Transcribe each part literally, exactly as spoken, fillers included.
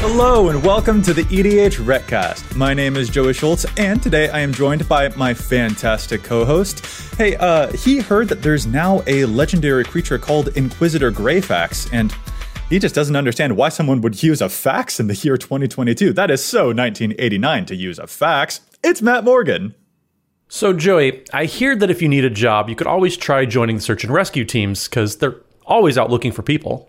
Hello and welcome to the E D H Rec. My name is Joey Schultz, and today I am joined by my fantastic co-host. Hey, uh, he heard that there's now a legendary creature called Inquisitor Greyfax, and he just doesn't understand why someone would use a fax in the year twenty twenty-two. That is so nineteen eighty-nine to use a fax. It's Matt Morgan. So Joey, I hear that if you need a job, you could always try joining the search and rescue teams, because they're always out looking for people.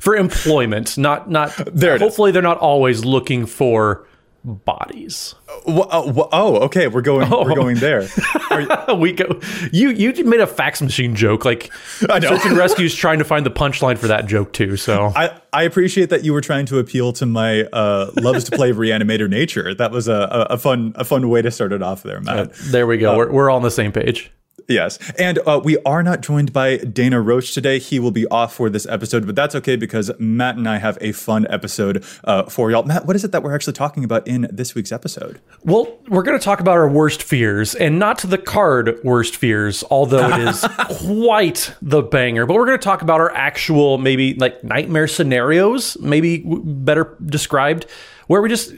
For employment, not not. There it hopefully is. They're not always looking for bodies. Oh, oh, oh okay, we're going. Oh. We're going there. You- we go. You you made a fax machine joke. Like I know. Search and Rescue's trying to find the punchline for that joke too. So I, I appreciate that you were trying to appeal to my uh, loves to play reanimator nature. That was a, a fun a fun way to start it off there, Matt. Uh, there we go. Uh, we're we're all on the same page. Yes. And uh, we are not joined by Dana Roach today. He will be off for this episode, but that's okay because Matt and I have a fun episode uh, for y'all. Matt, what is it that we're actually talking about in this week's episode? Well, we're going to talk about our worst fears, and not the card worst fears, although it is quite the banger, but we're going to talk about our actual maybe like nightmare scenarios, maybe better described, where we just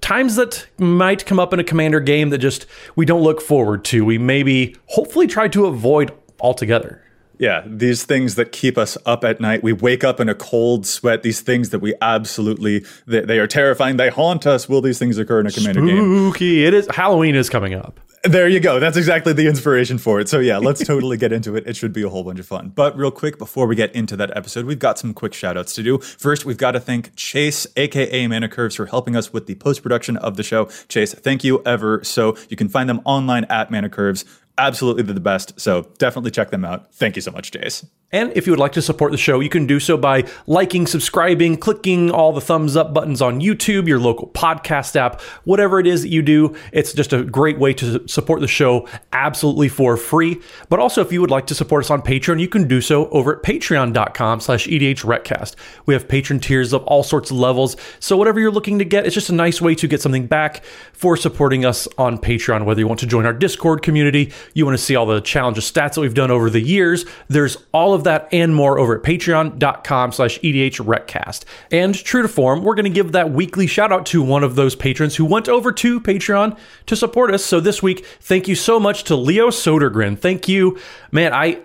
times that might come up in a commander game that just we don't look forward to. We maybe hopefully try to avoid altogether. Yeah, these things that keep us up at night. We wake up in a cold sweat. These things that we absolutely, they, they are terrifying. They haunt us. Will these things occur in a commander Spooky. game? Spooky. It is. Halloween is coming up. There you go. That's exactly the inspiration for it. So yeah, let's totally get into it. It should be a whole bunch of fun. But real quick, before we get into that episode, we've got some quick shout outs to do. First, we've got to thank Chase, aka ManaCurves, for helping us with the post-production of the show. Chase, thank you ever. So you can find them online at ManaCurves. Absolutely the best. So definitely check them out. Thank you so much, Chase. And if you would like to support the show, you can do so by liking, subscribing, clicking all the thumbs up buttons on YouTube, your local podcast app, whatever it is that you do. It's just a great way to support the show absolutely for free. But also, if you would like to support us on Patreon, you can do so over at patreon.com slash EDHRetcast. We have patron tiers of all sorts of levels. So whatever you're looking to get, it's just a nice way to get something back for supporting us on Patreon, whether you want to join our Discord community. You want to see all the challenges stats that we've done over the years. There's all of that and more over at patreon.com slash edhretcast. And true to form, we're going to give that weekly shout out to one of those patrons who went over to Patreon to support us. So this week, thank you so much to Leo Södergren. Thank you. Man, I...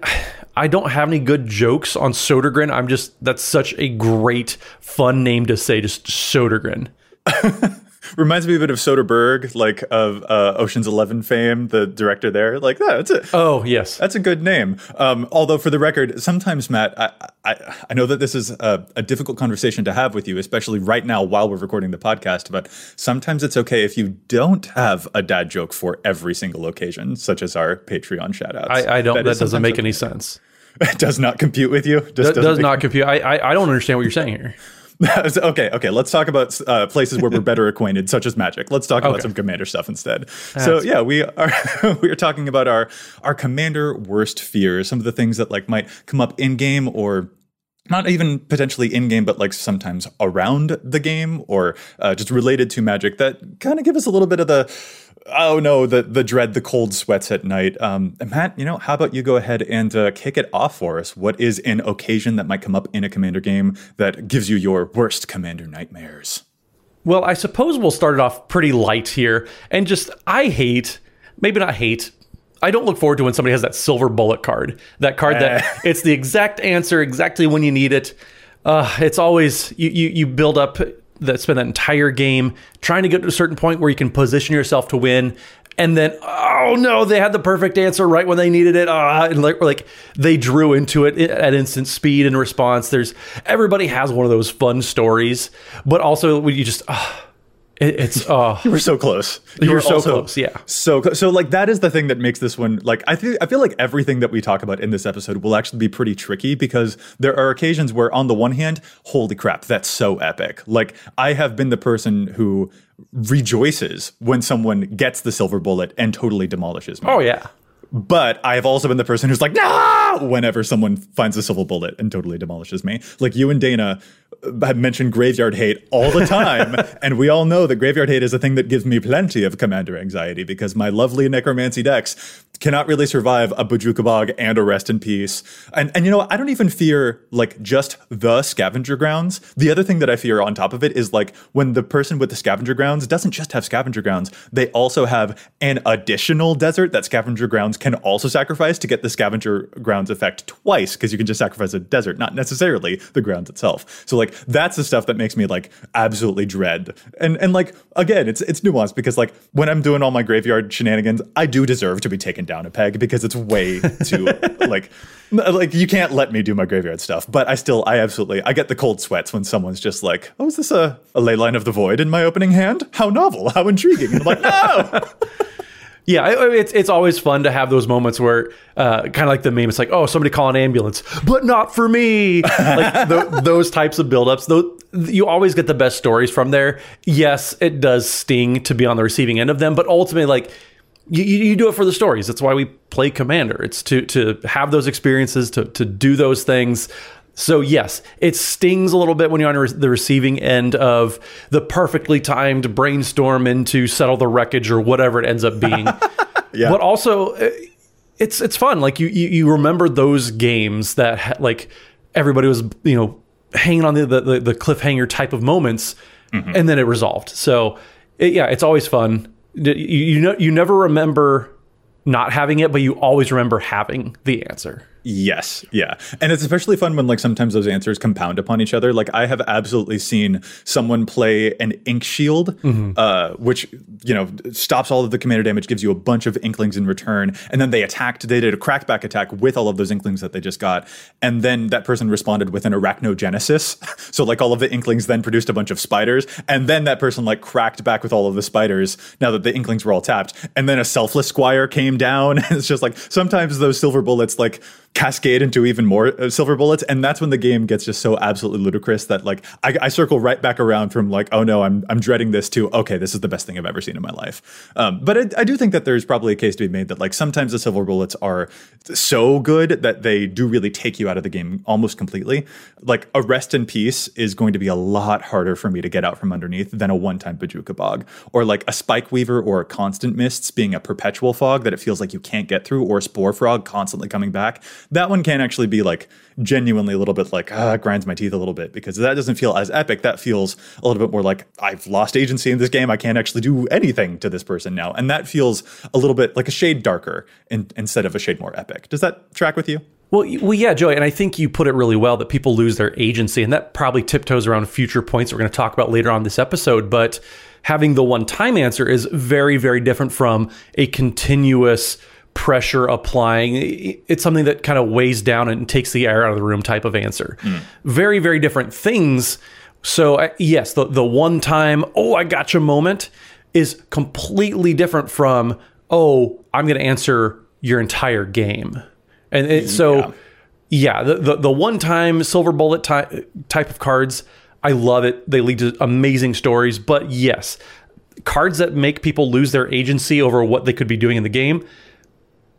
I don't have any good jokes on Sodergren. I'm just, that's such a great, fun name to say, just Sodergren. Reminds me a bit of Soderbergh, like of uh, Ocean's Eleven fame, the director there. Like, oh, that's a, oh, yes. That's a good name. Um, although, for the record, sometimes, Matt, I I, I know that this is a, a difficult conversation to have with you, especially right now while we're recording the podcast, but sometimes it's okay if you don't have a dad joke for every single occasion, such as our Patreon shout-outs. I, I don't, that, that doesn't make okay. any sense. It does not compute with you? It does, does not compute. I, I I don't understand what you're saying here. okay, okay. Let's talk about uh, places where we're better acquainted, such as Magic. Let's talk okay. about some Commander stuff instead. That's so yeah, we are we are talking about our our Commander worst fears, some of the things that like might come up in game or. Not even potentially in-game, but like sometimes around the game or uh, just related to Magic that kind of give us a little bit of the, oh no, the the dread, the cold sweats at night. Um, and Matt, you know, how about you go ahead and uh, kick it off for us? What is an occasion that might come up in a Commander game that gives you your worst Commander nightmares? Well, I suppose we'll start it off pretty light here. And just, I hate, maybe not hate, I don't look forward to when somebody has that silver bullet card, that card that it's the exact answer exactly when you need it. Uh, it's always you, you, you build up that, spend that entire game trying to get to a certain point where you can position yourself to win. And then, oh no, they had the perfect answer right when they needed it. Ah, and like, like they drew into it at instant speed in response. There's everybody has one of those fun stories, but also when you just, uh, It's uh you were so close. You, you were so close, yeah. So so like that is the thing that makes this one like I think I feel like everything that we talk about in this episode will actually be pretty tricky because there are occasions where on the one hand, holy crap, that's so epic. Like I have been the person who rejoices when someone gets the silver bullet and totally demolishes me. Oh yeah. But I've also been the person who's like, no, whenever someone finds a silver bullet and totally demolishes me. Like you and Dana have mentioned graveyard hate all the time. And we all know that graveyard hate is a thing that gives me plenty of Commander anxiety because my lovely necromancy decks cannot really survive a Bojuka Bog and a Rest in Peace. And, and you know, I don't even fear like just the Scavenger Grounds. The other thing that I fear on top of it is like when the person with the Scavenger Grounds doesn't just have Scavenger Grounds, they also have an additional desert that Scavenger Grounds can also sacrifice to get the Scavenger Grounds effect twice because you can just sacrifice a desert, not necessarily the grounds itself. So like that's the stuff that makes me like absolutely dread. And and like again, it's it's nuanced because like when I'm doing all my graveyard shenanigans, I do deserve to be taken down a peg because it's way too like like you can't let me do my graveyard stuff. But I still I absolutely I get the cold sweats when someone's just like, oh, is this a, a Ley Line of the Void in my opening hand? How novel, how intriguing. And I'm like, no. Yeah, it's it's always fun to have those moments where uh, kind of like the meme. It's like, oh, somebody call an ambulance, but not for me. Like the, those types of buildups. Though you always get the best stories from there. Yes, it does sting to be on the receiving end of them, but ultimately, like you, you do it for the stories. That's why we play Commander. It's to to have those experiences, to to do those things. So yes, it stings a little bit when you're on re- the receiving end of the perfectly timed brainstorm into Settle the Wreckage or whatever it ends up being. Yeah. But also, it's it's fun. Like you, you you remember those games that like everybody was you know hanging on the the, the cliffhanger type of moments, mm-hmm. and then it resolved. So it, yeah, it's always fun. You, you know, you never remember not having it, but you always remember having the answer. Yes. Yeah. And it's especially fun when like sometimes those answers compound upon each other. Like I have absolutely seen someone play an Ink Shield, mm-hmm. uh, which, you know, stops all of the commander damage, gives you a bunch of Inklings in return. And then they attacked, they did a crackback attack with all of those Inklings that they just got. And then that person responded with an Arachnogenesis. So like all of the Inklings then produced a bunch of spiders. And then that person like cracked back with all of the spiders now that the Inklings were all tapped. And then a Selfless Squire came down. And it's just like sometimes those silver bullets like cascade into even more uh, silver bullets, and that's when the game gets just so absolutely ludicrous that like I, I circle right back around from like, oh no, I'm I'm dreading this to okay, this is the best thing I've ever seen in my life. Um, but I, I do think that there's probably a case to be made that like sometimes the silver bullets are so good that they do really take you out of the game almost completely. Like a Rest in Peace is going to be a lot harder for me to get out from underneath than a one-time Bojuka Bog, or like a Spike Weaver or a Constant Mists being a perpetual fog that it feels like you can't get through, or Spore Frog constantly coming back. That one can actually be like genuinely a little bit like, ah, uh, grinds my teeth a little bit because that doesn't feel as epic. That feels a little bit more like I've lost agency in this game. I can't actually do anything to this person now. And that feels a little bit like a shade darker in, instead of a shade more epic. Does that track with you? Well, well, yeah, Joey, and I think you put it really well that people lose their agency, and that probably tiptoes around future points that we're going to talk about later on this episode. But having the one-time answer is very, very different from a continuous pressure applying. It's something that kind of weighs down and takes the air out of the room type of answer. Mm. Very, very different things. So uh, yes, the, the one time, oh, I gotcha moment is completely different from, oh, I'm going to answer your entire game. And it, yeah. so yeah, the, the, the one time silver bullet ty- type of cards, I love it. They lead to amazing stories. But yes, cards that make people lose their agency over what they could be doing in the game,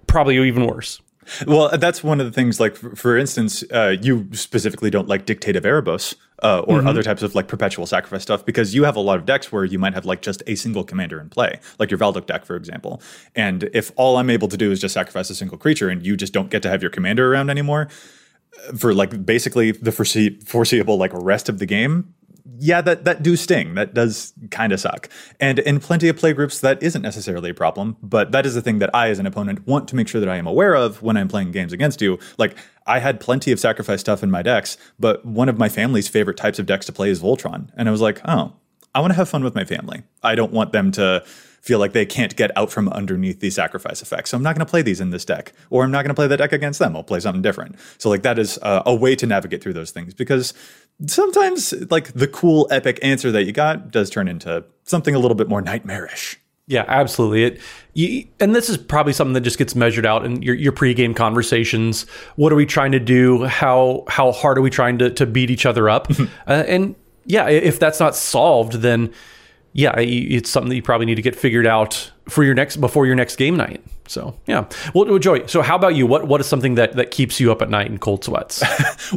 probably even worse. Well, that's one of the things, like, for instance, uh, you specifically don't like Dictate of Erebos uh, or mm-hmm. other types of, like, perpetual sacrifice stuff, because you have a lot of decks where you might have, like, just a single commander in play, like your Valduk deck, for example. And if all I'm able to do is just sacrifice a single creature and you just don't get to have your commander around anymore for, like, basically the foresee- foreseeable, like, rest of the game, yeah, that, that do sting. That does kind of suck. And in plenty of playgroups, that isn't necessarily a problem, but that is the thing that I, as an opponent, want to make sure that I am aware of when I'm playing games against you. Like, I had plenty of sacrifice stuff in my decks, but one of my family's favorite types of decks to play is Voltron. And I was like, oh, I want to have fun with my family. I don't want them to feel like they can't get out from underneath these sacrifice effects. So I'm not going to play these in this deck, or I'm not going to play that deck against them. I'll play something different. So, like, that is uh, a way to navigate through those things, because sometimes, like, the cool epic answer that you got does turn into something a little bit more nightmarish. Yeah, absolutely. It, you, and this is probably something that just gets measured out in your, your pregame conversations. What are we trying to do? How how hard are we trying to, to beat each other up? uh, and yeah, if that's not solved, then yeah, it's something that you probably need to get figured out for your next before your next game night. So yeah, well, Joey, so how about you? What what is something that that keeps you up at night in cold sweats?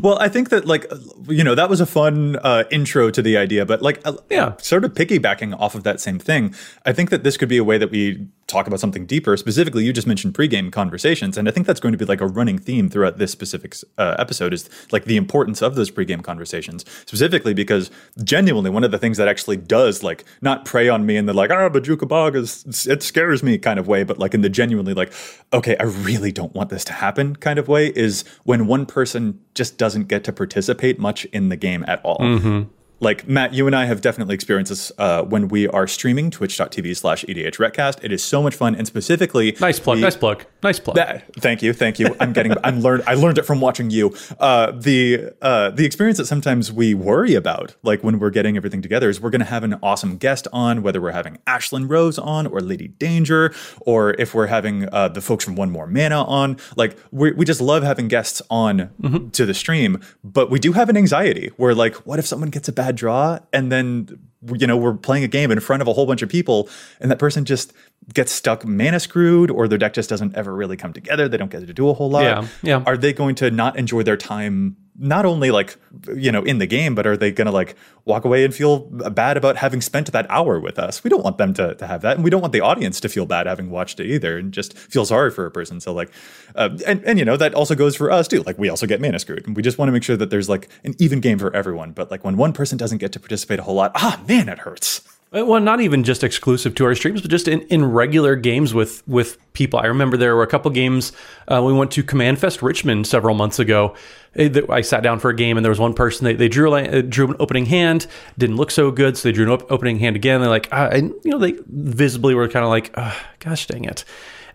Well, I think that, like, you know, that was a fun uh, intro to the idea, but, like, uh, yeah, sort of piggybacking off of that same thing, I think that this could be a way that we talk about something deeper. Specifically, you just mentioned pregame conversations, and I think that's going to be, like, a running theme throughout this specific uh, episode is, like, the importance of those pregame conversations. Specifically, because genuinely, one of the things that actually does, like, not prey on me in the, like, ah, Bojuka Bog is. It scares me kind of way, but, like, in the genuinely, like, okay, I really don't want this to happen kind of way, is when one person just doesn't get to participate much in the game at all. Mm-hmm. Like, Matt, you and I have definitely experienced this uh, when we are streaming twitch dot t v slash E D H Retcast. It is so much fun, and specifically, nice plug, the, nice plug, nice plug. That, thank you, thank you. I'm getting, I'm learned, I learned it from watching you. Uh, the uh, the experience that sometimes we worry about, like, when we're getting everything together, is we're going to have an awesome guest on, whether we're having Ashlyn Rose on or Lady Danger, or if we're having uh, the folks from One More Mana on. Like, we we just love having guests on mm-hmm. to the stream, but we do have an anxiety where, like, what if someone gets a bad draw, and then, you know, we're playing a game in front of a whole bunch of people, and that person just gets stuck mana screwed, or their deck just doesn't ever really come together. They don't get to do a whole lot. Yeah, yeah. Are they going to not enjoy their time, not only, like, you know, in the game, but are they going to, like, walk away and feel bad about having spent that hour with us? We don't want them to, to have that, and we don't want the audience to feel bad having watched it either, and just feel sorry for a person. So, like, uh, and, and, you know, that also goes for us too. Like, we also get mana screwed, and we just want to make sure that there's, like, an even game for everyone. But, like, when one person doesn't get to participate a whole lot, ah, man, it hurts. Well, not even just exclusive to our streams, but just in, in regular games with, with people. I remember there were a couple games uh, we went to Command Fest Richmond several months ago. I sat down for a game, and there was one person, they, they drew a, drew an opening hand, didn't look so good, so they drew an op- opening hand again. They're like, uh, and, you know, they visibly were kind of like, oh, gosh, dang it.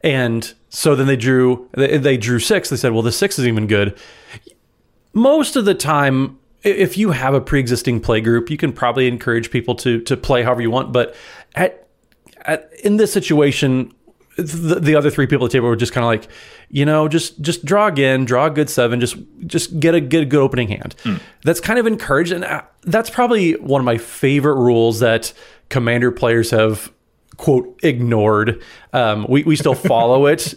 And so then they drew, they, they drew six. They said, well, the six isn't even good. Most of the time, if you have a pre-existing play group, you can probably encourage people to to play however you want. But at, at in this situation, the, the other three people at the table were just kind of like, you know, just just draw again, draw a good seven, just just get a good good opening hand. Mm. That's kind of encouraged, and I, that's probably one of my favorite rules that Commander players have, quote, ignored. Um, we we still follow it,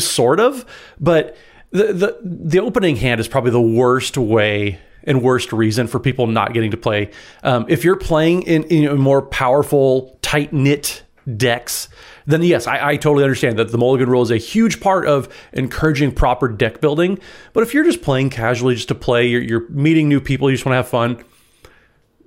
sort of, but the the the opening hand is probably the worst way and worst reason for people not getting to play. Um, if you're playing in, in more powerful, tight-knit decks, then yes, I, I totally understand that the mulligan rule is a huge part of encouraging proper deck building. But if you're just playing casually just to play, you're, you're meeting new people, you just want to have fun,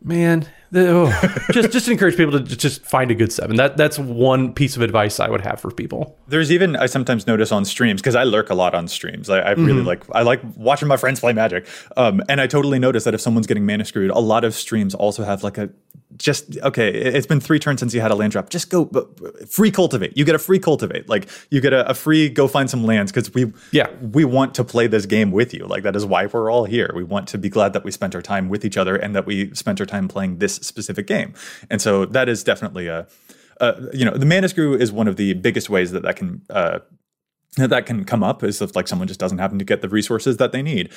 man, the, oh, just just encourage people to just find a good seven. That that's one piece of advice I would have for people. There's even, I sometimes notice on streams, because I lurk a lot on streams. I, I mm-hmm. really like, I like watching my friends play Magic. Um, and I totally notice that if someone's getting mana screwed, a lot of streams also have like a, just, okay, it's been three turns since you had a land drop. Just go free cultivate. You get a free cultivate. Like you get a, a free go find some lands, because we yeah we want to play this game with you. Like that is why we're all here. We want to be glad that we spent our time with each other and that we spent our time playing this specific game. And so that is definitely a, a you know, the mana screw is one of the biggest ways that that can uh, that can come up is if like someone just doesn't happen to get the resources that they need.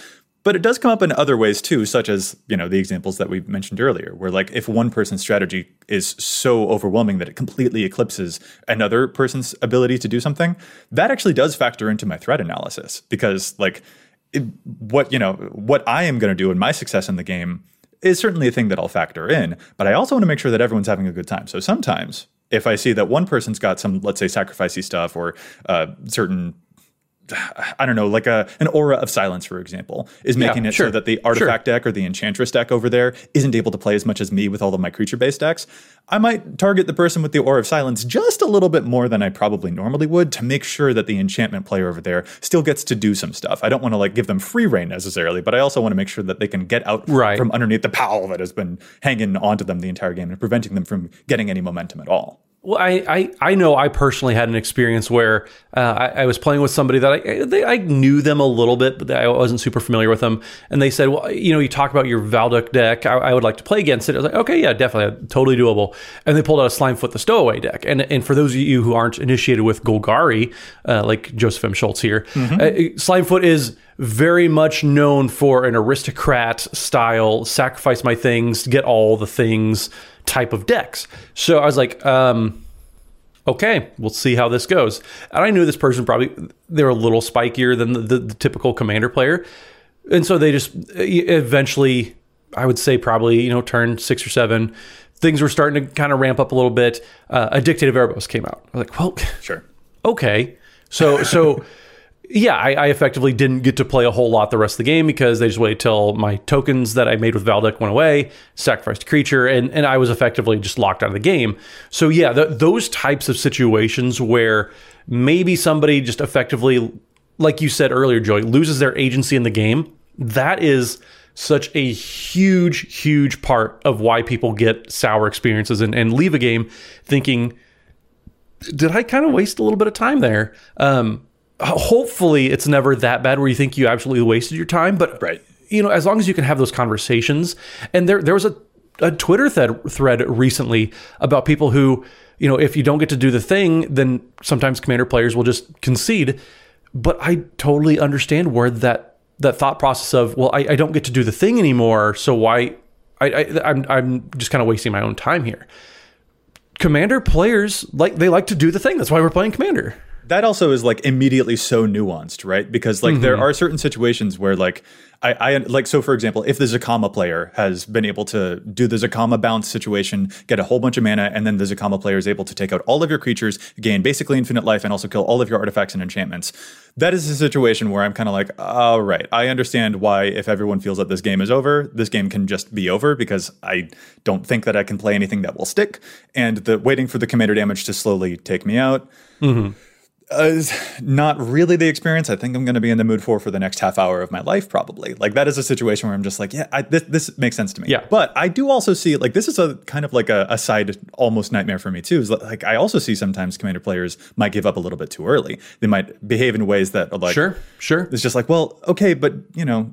But it does come up in other ways too, such as, you know, the examples that we mentioned earlier, where like if one person's strategy is so overwhelming that it completely eclipses another person's ability to do something, that actually does factor into my threat analysis, because like it, what, you know, what I am going to do in my success in the game is certainly a thing that I'll factor in, but I also want to make sure that everyone's having a good time. So sometimes if I see that one person's got some, let's say, sacrificey stuff or uh, certain, I don't know, like a, an Aura of Silence, for example, is making yeah, it sure. so that the Artifact sure. deck or the Enchantress deck over there isn't able to play as much as me with all of my creature-based decks, I might target the person with the Aura of Silence just a little bit more than I probably normally would to make sure that the enchantment player over there still gets to do some stuff. I don't want to like give them free reign necessarily, but I also want to make sure that they can get out right. from underneath the powell that has been hanging onto them the entire game and preventing them from getting any momentum at all. Well, I, I, I know I personally had an experience where uh, I, I was playing with somebody that I they, I knew them a little bit, but I wasn't super familiar with them. And they said, well, you know, you talk about your Valduk deck. I, I would like to play against it. I was like, okay, yeah, definitely. Totally doable. And they pulled out a Slimefoot the Stowaway deck. And and for those of you who aren't initiated with Golgari, uh, like Joseph M. Schultz here, mm-hmm. uh, Slimefoot is very much known for an aristocrat style, sacrifice my things, get all the things type of decks. So I was like, um, okay, we'll see how this goes. And I knew this person probably, they're a little spikier than the, the, the typical commander player. And so they just eventually, I would say probably, you know, turn six or seven, things were starting to kind of ramp up a little bit. Uh, a Dictate of Erebos came out. I was like, well, sure. Okay. So, so... Yeah, I, I effectively didn't get to play a whole lot the rest of the game because they just waited till my tokens that I made with Valduk went away, sacrificed a creature, and, and I was effectively just locked out of the game. So yeah, th- those types of situations where maybe somebody just effectively, like you said earlier, Joey, loses their agency in the game, that is such a huge, huge part of why people get sour experiences and, and leave a game thinking, did I kind of waste a little bit of time there? Um... Hopefully it's never that bad where you think you absolutely wasted your time, but right. you know, as long as you can have those conversations. And there there was a, a Twitter thread, thread recently about people who, you know, if you don't get to do the thing, then sometimes commander players will just concede. But I totally understand where that, that thought process of, well, I, I don't get to do the thing anymore, so why I, I I'm I'm just kind of wasting my own time here. Commander players, like they like to do the thing. That's why we're playing Commander. That also is like immediately so nuanced, right? Because like mm-hmm. there are certain situations where like I, I like, so for example, if the Zakama player has been able to do the Zakama bounce situation, get a whole bunch of mana, and then the Zakama player is able to take out all of your creatures, gain basically infinite life, and also kill all of your artifacts and enchantments. That is a situation where I'm kind of like, all right, I understand why if everyone feels that this game is over, this game can just be over, because I don't think that I can play anything that will stick. And the waiting for the commander damage to slowly take me out. Mm-hmm. Uh, not really the experience I think I'm going to be in the mood for for the next half hour of my life, probably. Like, that is a situation where I'm just like, yeah, I, this, this makes sense to me. Yeah. But I do also see, like, this is a kind of like a, a side almost nightmare for me, too. Is like, I also see sometimes commander players might give up a little bit too early. They might behave in ways that are like... Sure, sure. It's just like, well, okay, but, you know...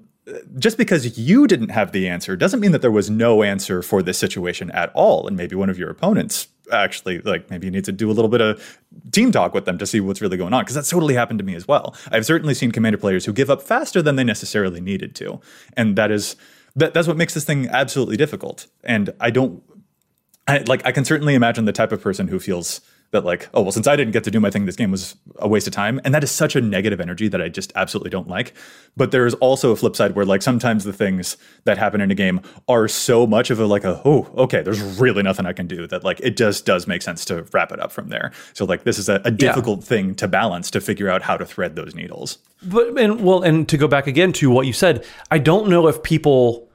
Just because you didn't have the answer doesn't mean that there was no answer for this situation at all. And maybe one of your opponents actually, like, maybe you need to do a little bit of team talk with them to see what's really going on, because that's totally happened to me as well. I've certainly seen commander players who give up faster than they necessarily needed to. And that is that, that's what makes this thing absolutely difficult. And I don't I, like I can certainly imagine the type of person who feels that like, oh, well, since I didn't get to do my thing, this game was a waste of time. And that is such a negative energy that I just absolutely don't like. But there is also a flip side where like sometimes the things that happen in a game are so much of a like, a, oh, okay, there's really nothing I can do, that like it just does make sense to wrap it up from there. So like this is a, a difficult yeah. thing to balance, to figure out how to thread those needles. But and well, and to go back again to what you said, I don't know if people...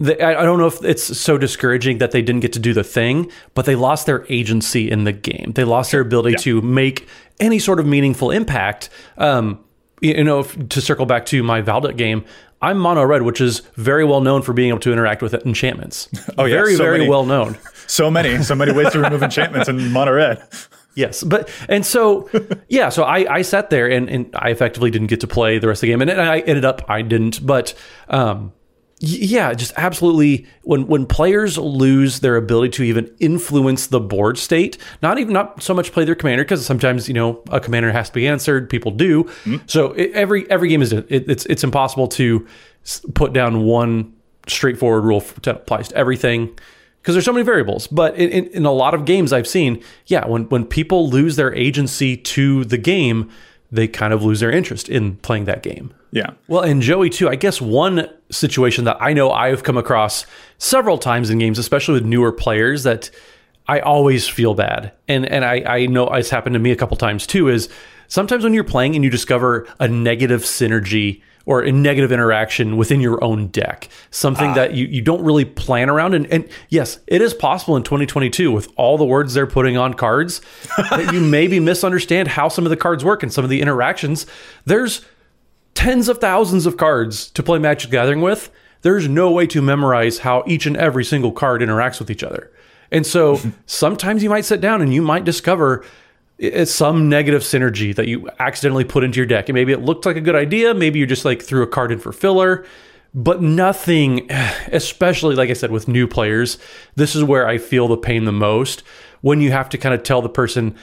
I don't know if it's so discouraging that they didn't get to do the thing, but they lost their agency in the game. They lost their ability yeah. to make any sort of meaningful impact. Um, you know, if, to circle back to my Valduk game, I'm mono red, which is very well known for being able to interact with enchantments. Oh yeah, very so very many, well known. So many, so many ways to remove enchantments in mono red. Yes, but and so yeah, so I, I sat there and and I effectively didn't get to play the rest of the game, and, and I ended up I didn't, but. Um, Yeah, just absolutely. When when players lose their ability to even influence the board state, not even not so much play their commander, because sometimes, you know, a commander has to be answered. People do. Mm-hmm. So it, every every game is it, it's it's impossible to put down one straightforward rule that applies to everything, because there's so many variables. But in, in, in a lot of games I've seen, yeah, when when people lose their agency to the game, they kind of lose their interest in playing that game. Yeah. Well, and Joey, too, I guess one situation that I know I've come across several times in games, especially with newer players, that I always feel bad. And and I, I know it's happened to me a couple times, too, is sometimes when you're playing and you discover a negative synergy or a negative interaction within your own deck, something ah. that you, you don't really plan around. And, and yes, it is possible in twenty twenty-two with all the words they're putting on cards that you maybe misunderstand how some of the cards work and some of the interactions. There's tens of thousands of cards to play Magic the Gathering with. There's no way to memorize how each and every single card interacts with each other. And so sometimes you might sit down and you might discover it's some negative synergy that you accidentally put into your deck. And maybe it looked like a good idea. Maybe you just like threw a card in for filler, but nothing, especially, like I said, with new players, this is where I feel the pain the most, when you have to kind of tell the person,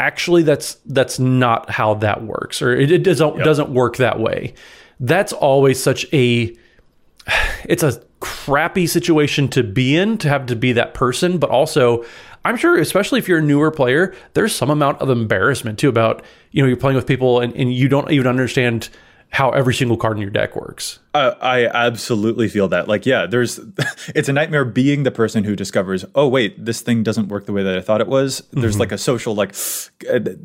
actually, that's that's not how that works, or it, it doesn't yep. doesn't work that way. That's always such a, it's a crappy situation to be in, to have to be that person, but also, I'm sure, especially if you're a newer player, there's some amount of embarrassment, too, about, you know, you're playing with people and, and you don't even understand how every single card in your deck works. Uh, I absolutely feel that. Like, yeah, there's it's a nightmare being the person who discovers, oh, wait, this thing doesn't work the way that I thought it was. There's mm-hmm. like a social, like,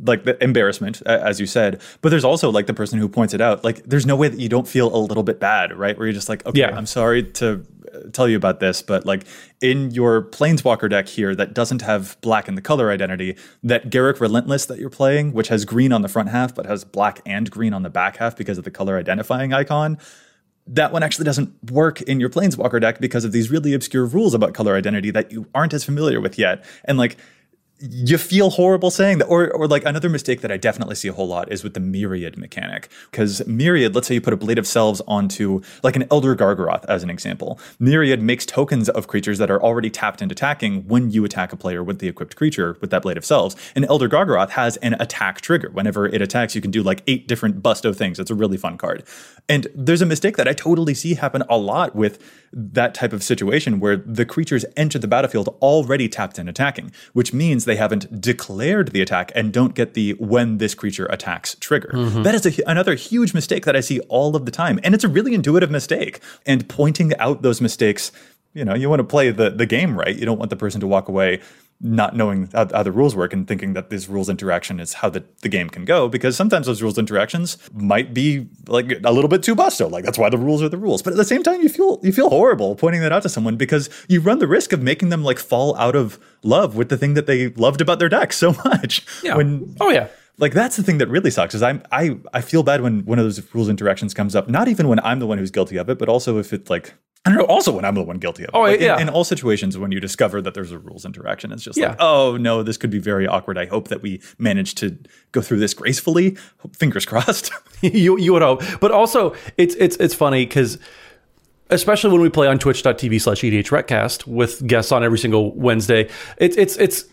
like the embarrassment, as you said. But there's also like the person who points it out. Like, there's no way that you don't feel a little bit bad, right? Where you're just like, okay, yeah. I'm sorry to tell you about this, but like in your Planeswalker deck here that doesn't have black in the color identity, that Garrick Relentless that you're playing, which has green on the front half but has black and green on the back half because of the color identifying icon, that one actually doesn't work in your Planeswalker deck because of these really obscure rules about color identity that you aren't as familiar with yet. And like, you feel horrible saying that. Or, or like another mistake that I definitely see a whole lot is with the Myriad mechanic. Because Myriad, let's say you put a Blade of Selves onto like an Elder Gargaroth as an example. Myriad makes tokens of creatures that are already tapped and attacking when you attack a player with the equipped creature with that Blade of Selves. And Elder Gargaroth has an attack trigger. Whenever it attacks, you can do like eight different busto things. It's a really fun card. And there's a mistake that I totally see happen a lot with that type of situation where the creatures enter the battlefield already tapped and attacking, which means they haven't declared the attack and don't get the when this creature attacks trigger. Mm-hmm. That is a, another huge mistake that I see all of the time. And it's a really intuitive mistake. And pointing out those mistakes, you know, you want to play the, the game right. You don't want the person to walk away not knowing how, how the rules work and thinking that this rules interaction is how the, the game can go, because sometimes those rules interactions might be like a little bit too busto. Like, that's why the rules are the rules. But at the same time, you feel you feel horrible pointing that out to someone, because you run the risk of making them like fall out of love with the thing that they loved about their deck so much. Yeah. When, oh, yeah. Like, that's the thing that really sucks, is I'm, I, I feel bad when one of those rules interactions comes up, not even when I'm the one who's guilty of it, but also if it's like, I don't know, also when I'm the one guilty of it. Oh, like yeah. In, in all situations, when you discover that there's a rules interaction, it's just yeah. like, oh, no, this could be very awkward. I hope that we manage to go through this gracefully. Fingers crossed. you you would hope. But also, it's it's it's funny because, especially when we play on twitch.tv slash EDHRetcast with guests on every single Wednesday, it's it's it's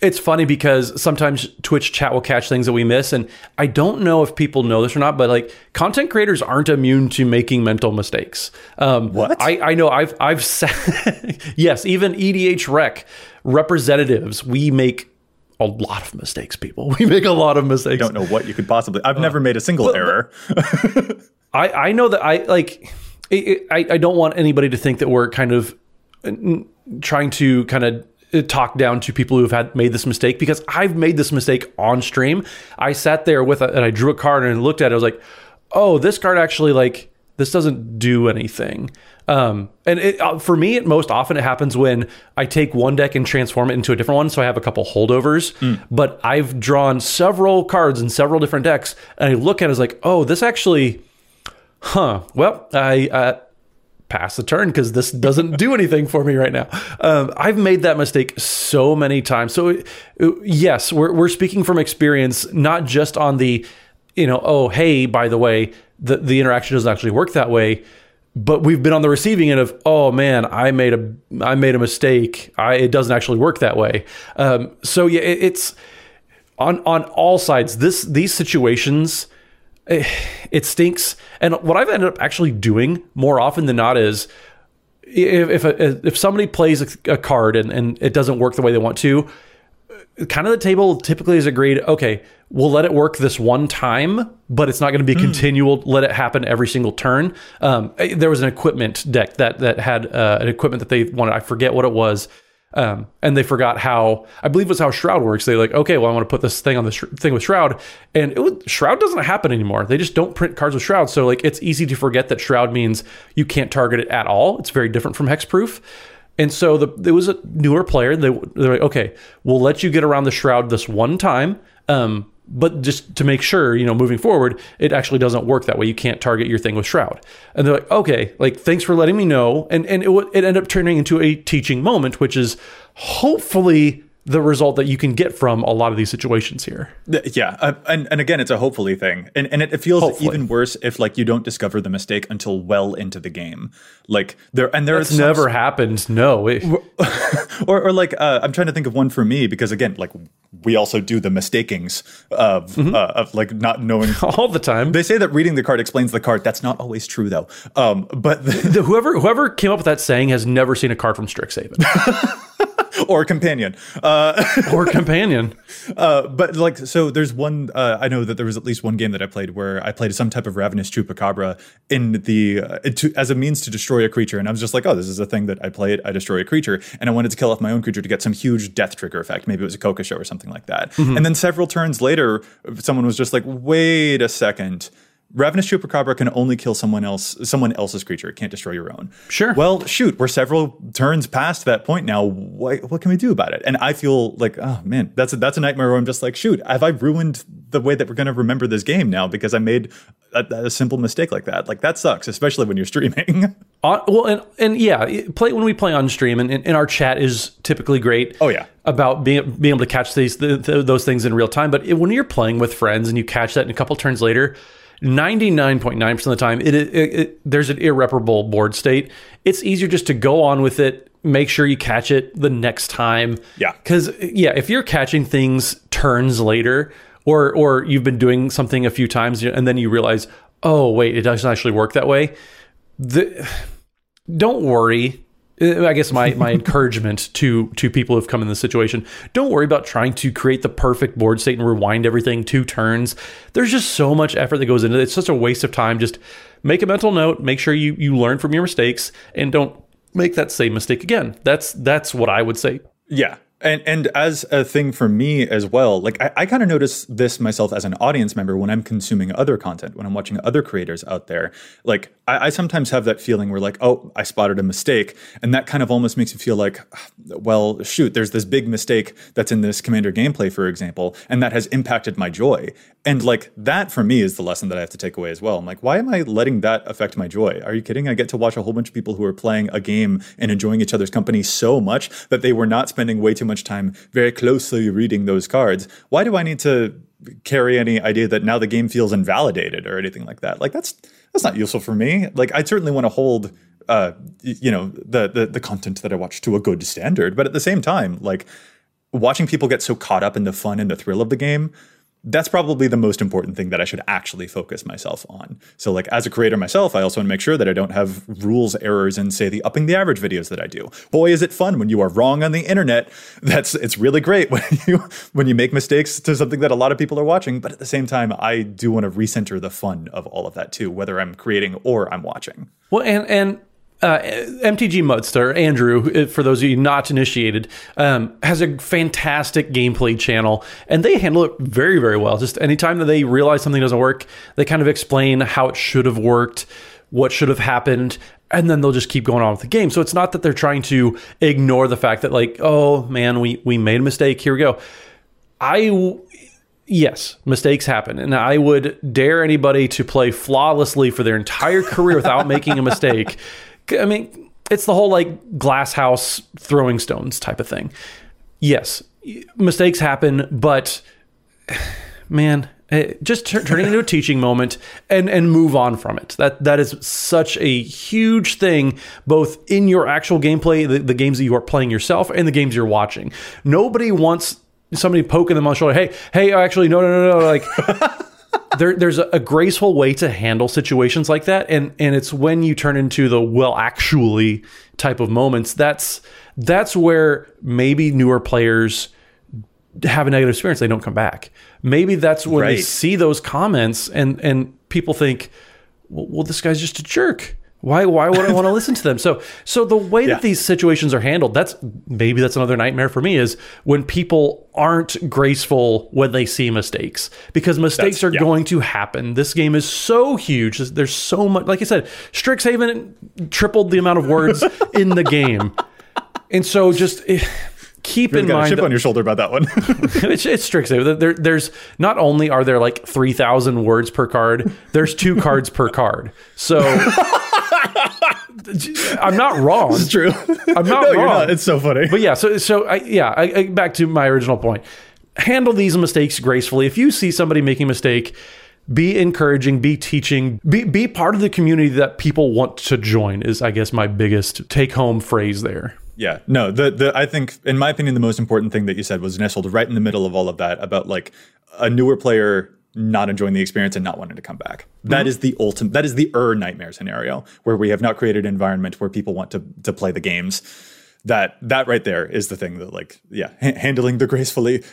it's funny because sometimes Twitch chat will catch things that we miss. And I don't know if people know this or not, but like, content creators aren't immune to making mental mistakes. Um, what? I, I know I've, I've said, yes, even E D H Rec representatives, we make a lot of mistakes, people. We make a lot of mistakes. I don't know what you could possibly, I've uh, never made a single but, error. I, I know that I like, it, it, I, I don't want anybody to think that we're kind of trying to kind of talk down to people who have had made this mistake, because I've made this mistake on stream. I sat there with a, and I drew a card and looked at it. I was like, oh, this card actually, like, this doesn't do anything. Um, and it, uh, for me, it most often it happens when I take one deck and transform it into a different one. So I have a couple holdovers, mm. but I've drawn several cards in several different decks. And I look at it, I was like, oh, this actually, huh? Well, I, uh, pass the turn, because this doesn't do anything for me right now. Um, I've made that mistake so many times. So it, it, yes, we're we're speaking from experience, not just on the, you know, oh, hey, by the way, the, the interaction doesn't actually work that way. But we've been on the receiving end of, oh man, I made a I made a mistake. I, it doesn't actually work that way. Um, so yeah, it, it's on on all sides. This these situations, it, it stinks. And what I've ended up actually doing more often than not is, if if, a, if somebody plays a, a card and, and it doesn't work the way they want to, kind of the table typically is agreed, okay, we'll let it work this one time, but it's not going to be mm. continual, let it happen every single turn. Um, there was an equipment deck that that had uh, an equipment that they wanted, I forget what it was, um, and they forgot how, I believe it was how Shroud works. They're like, okay, well, I want to put this thing on this sh- thing with Shroud, and it would, Shroud doesn't happen anymore. They just don't print cards with Shroud, so like it's easy to forget that Shroud means you can't target it at all. It's very different from Hexproof. And so the, there was a newer player. They, they're like, okay, we'll let you get around the Shroud this one time, um, but just to make sure, you know, moving forward, it actually doesn't work that way. You can't target your thing with Shroud. And they're like, okay, like, thanks for letting me know. And and it, it ended up turning into a teaching moment, which is hopefully the result that you can get from a lot of these situations here. Yeah, uh, and, and again, it's a hopefully thing. And and it, it feels hopefully. even worse if, like, you don't discover the mistake until well into the game. Like, there, and there That's is some, never happened, no. It, or, or like, uh, I'm trying to think of one for me, because again, like, we also do the mistakings of, mm-hmm. uh, of like, not knowing. All the time. They say that reading the card explains the card. That's not always true, though. Um, but the, the, whoever whoever came up with that saying has never seen a card from Strixhaven. Or companion, uh, or companion. Uh, but like, so there's one. Uh, I know that there was at least one game that I played where I played some type of Ravenous Chupacabra in the uh, to, as a means to destroy a creature, and I was just like, oh, this is a thing that I play it. I destroy a creature, and I wanted to kill off my own creature to get some huge death trigger effect. Maybe it was a Coco Show or something like that. Mm-hmm. And then several turns later, someone was just like, wait a second. Ravenous Chupacabra can only kill someone else, someone else's creature. It can't destroy your own. Sure. Well, shoot, we're several turns past that point now. What, what can we do about it? And I feel like, oh man, that's a, that's a nightmare where I'm just like, shoot, have I ruined the way that we're going to remember this game now because I made a, a simple mistake like that? Like, that sucks, especially when you're streaming. Uh, well, and and yeah, play when we play on stream, and, and our chat is typically great. Oh yeah. About being being able to catch these th- th- those things in real time. But it, when you're playing with friends and you catch that in a couple turns later, ninety-nine point nine percent of the time, it, it, it there's an irreparable board state. It's easier just to go on with it, make sure you catch it the next time. Yeah. Because, yeah, if you're catching things turns later, or or you've been doing something a few times and then you realize, oh, wait, it doesn't actually work that way, the, don't worry. I guess my, my encouragement to to people who've come in this situation, don't worry about trying to create the perfect board state and rewind everything two turns. There's just so much effort that goes into it. It's such a waste of time. Just make a mental note, make sure you, you learn from your mistakes, and don't make that same mistake again. That's that's what I would say. Yeah. And and as a thing for me as well, like I, I kind of notice this myself as an audience member when I'm consuming other content, when I'm watching other creators out there. Like I, I sometimes have that feeling where like, oh, I spotted a mistake. And that kind of almost makes me feel like, well, shoot, there's this big mistake that's in this Commander gameplay, for example, and that has impacted my joy. And like that for me is the lesson that I have to take away as well. I'm like, why am I letting that affect my joy? Are you kidding? I get to watch a whole bunch of people who are playing a game and enjoying each other's company so much that they were not spending way too much much time very closely reading those cards. Why do I need to carry any idea that now the game feels invalidated or anything like that? Like that's that's not useful for me. Like I certainly want to hold uh you know the, the the content that I watch to a good standard, but at the same time, like watching people get so caught up in the fun and the thrill of the game, that's probably the most important thing that I should actually focus myself on. So like as a creator myself, I also want to make sure that I don't have rules errors in, say, the upping the average videos that I do. Boy, is it fun when you are wrong on the internet. That's it's really great when you when you make mistakes to something that a lot of people are watching. But at the same time, I do want to recenter the fun of all of that too, whether I'm creating or I'm watching. Well, and and uh, M T G Mudster, Andrew, for those of you not initiated, um, has a fantastic gameplay channel, and they handle it very, very well. Just anytime that they realize something doesn't work, they kind of explain how it should have worked, what should have happened, and then they'll just keep going on with the game. So it's not that they're trying to ignore the fact that, like, oh, man, we, we made a mistake. Here we go. I... W- Yes, mistakes happen. And I would dare anybody to play flawlessly for their entire career without making a mistake. I mean, it's the whole like glass house throwing stones type of thing. Yes, mistakes happen, but man, Just t- turn it into a teaching moment and and move on from it. That that is such a huge thing, both in your actual gameplay, the, the games that you are playing yourself, and the games you're watching. Nobody wants somebody poking them on the shoulder. Hey, hey, actually, no, no, no, no. Like there, there's a, a graceful way to handle situations like that, and and it's when you turn into the well, actually type of moments. That's that's where maybe newer players have a negative experience. They don't come back. Maybe that's when right. they see those comments and and people think, well, well this guy's just a jerk. Why why would I want to listen to them? So so the way yeah. that these situations are handled, that's maybe that's another nightmare for me, is when people aren't graceful when they see mistakes, because mistakes that's, are yeah. going to happen. This game is so huge. There's so much. Like I said, Strixhaven tripled the amount of words in the game. And so just... It, Keep really in got mind, a chip on your shoulder about that one. it's, it's Strixhaven. There, there's not only are there like three thousand words per card. There's two cards per card. So I'm not wrong. It's true. I'm not no, wrong. You're not. It's so funny. But yeah. So so I, yeah. I, I, back to my original point. Handle these mistakes gracefully. If you see somebody making a mistake, be encouraging, be teaching, be be part of the community that people want to join. Is I guess my biggest take home phrase there. Yeah, no, the, the, I think, in my opinion, the most important thing that you said was nestled right in the middle of all of that about like a newer player not enjoying the experience and not wanting to come back. Mm-hmm. That is the ultimate, that is the er nightmare scenario where we have not created an environment where people want to, to play the games. That, that right there is the thing that like, yeah, ha- handling the gracefully,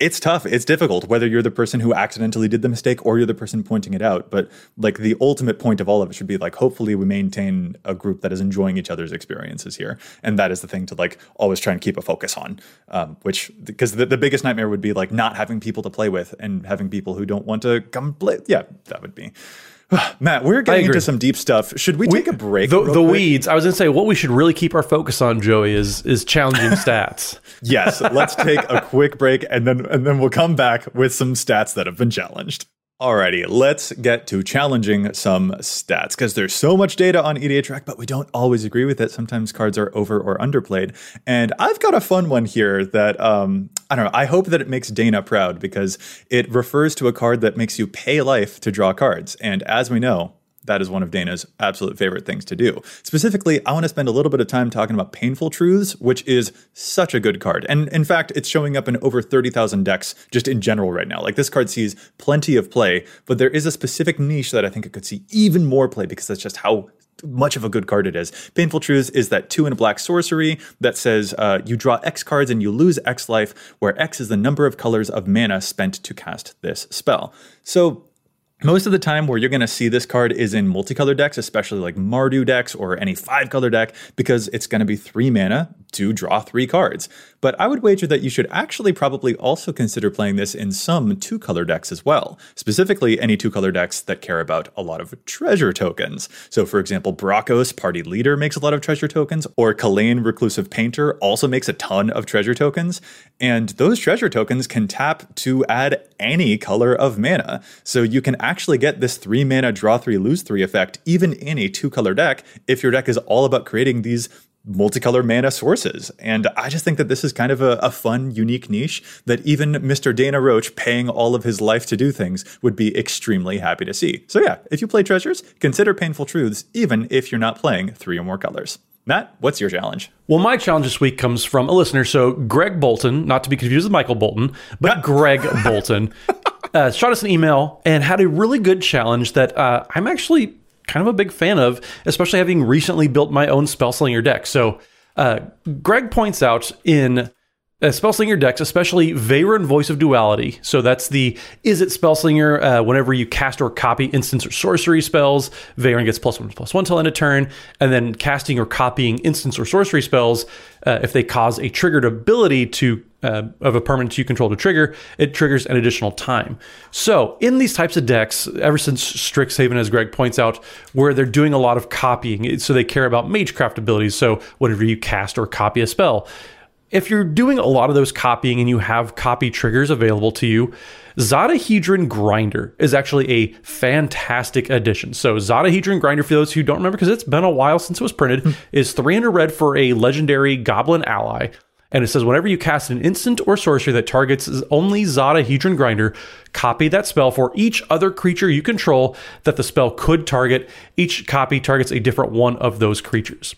it's tough, it's difficult, whether you're the person who accidentally did the mistake or you're the person pointing it out. But like the ultimate point of all of it should be like, hopefully we maintain a group that is enjoying each other's experiences here. And that is the thing to like always try and keep a focus on, um, which because the, the biggest nightmare would be like not having people to play with and having people who don't want to come play. Yeah, that would be. Matt, we're getting into some deep stuff. Should we take we, a break? The, the weeds. I was going to say, what we should really keep our focus on, Joey, is is challenging stats. Yes, let's take a quick break, and then and then we'll come back with some stats that have been challenged. Alrighty, let's get to challenging some stats, because there's so much data on E D H Rec, but we don't always agree with it. Sometimes cards are over or underplayed. And I've got a fun one here that, um, I don't know, I hope that it makes Dana proud, because it refers to a card that makes you pay life to draw cards. And as we know, that is one of Dana's absolute favorite things to do. Specifically, I want to spend a little bit of time talking about Painful Truths, which is such a good card. And in fact, it's showing up in over thirty thousand decks just in general right now. Like this card sees plenty of play, but there is a specific niche that I think it could see even more play, because that's just how much of a good card it is. Painful Truths is that two and a black sorcery that says uh, you draw X cards and you lose X life, where X is the number of colors of mana spent to cast this spell. So most of the time where you're going to see this card is in multicolor decks, especially like Mardu decks or any five-color deck, because it's going to be three mana to draw three cards. But I would wager that you should actually probably also consider playing this in some two-color decks as well, specifically any two-color decks that care about a lot of treasure tokens. So, for example, Brakkos, Party Leader, makes a lot of treasure tokens, or Kalane, Reclusive Painter, also makes a ton of treasure tokens. And those treasure tokens can tap to add any color of mana. So you can actually get this three mana draw three lose three effect even in a two color deck if your deck is all about creating these multicolor mana sources. And I just think that this is kind of a, a fun, unique niche that even Mister Dana Roach, paying all of his life to do things, would be extremely happy to see. So yeah, if you play Treasures, consider Painful Truths, even if you're not playing three or more colors. Matt, what's your challenge? Well, my challenge this week comes from a listener. So Greg Bolton, not to be confused with Michael Bolton, but Greg Bolton, uh, shot us an email and had a really good challenge that uh, I'm actually kind of a big fan of, especially having recently built my own Spellslinger deck. So uh, Greg points out in uh, Spellslinger decks, especially Veyran, Voice of Duality. So that's the, is it Spellslinger? Uh, whenever you cast or copy instants or sorcery spells, Veyran gets plus one, plus one till end of turn. And then casting or copying instants or sorcery spells, uh, if they cause a triggered ability to Uh, of a permanent you control to trigger, it triggers an additional time. So in these types of decks, ever since Strixhaven, as Greg points out, where they're doing a lot of copying, so they care about Magecraft abilities, so whenever you cast or copy a spell, if you're doing a lot of those copying and you have copy triggers available to you, Hedron Grinder is actually a fantastic addition. So Hedron Grinder, for those who don't remember, because it's been a while since it was printed, is three hundred red for a legendary goblin ally. And it says, whenever you cast an instant or sorcery that targets only Zada Hedron Grinder, copy that spell for each other creature you control that the spell could target. Each copy targets a different one of those creatures.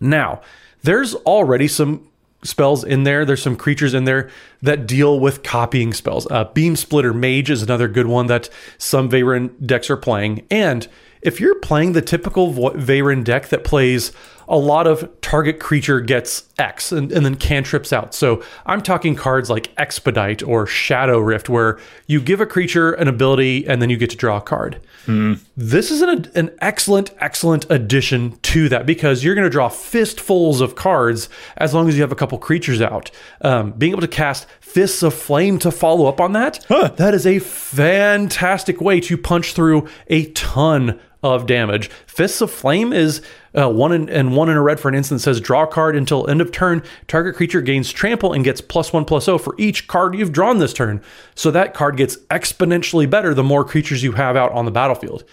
Now, there's already some spells in there. There's some creatures in there that deal with copying spells. Uh, Beam Splitter Mage is another good one that some Veyran decks are playing. And if you're playing the typical Veyran deck that plays a lot of target creature gets X and, and then cantrips out. So I'm talking cards like Expedite or Shadow Rift, where you give a creature an ability and then you get to draw a card. Mm. This is an, an excellent, excellent addition to that, because you're going to draw fistfuls of cards as long as you have a couple creatures out. Um, being able to cast Fists of Flame to follow up on that, huh. that is a fantastic way to punch through a ton of damage. Fists of Flame is uh, one in, and one in a red for an instant. Says draw a card until end of turn. Target creature gains trample and gets plus one plus oh for each card you've drawn this turn. So that card gets exponentially better the more creatures you have out on the battlefield.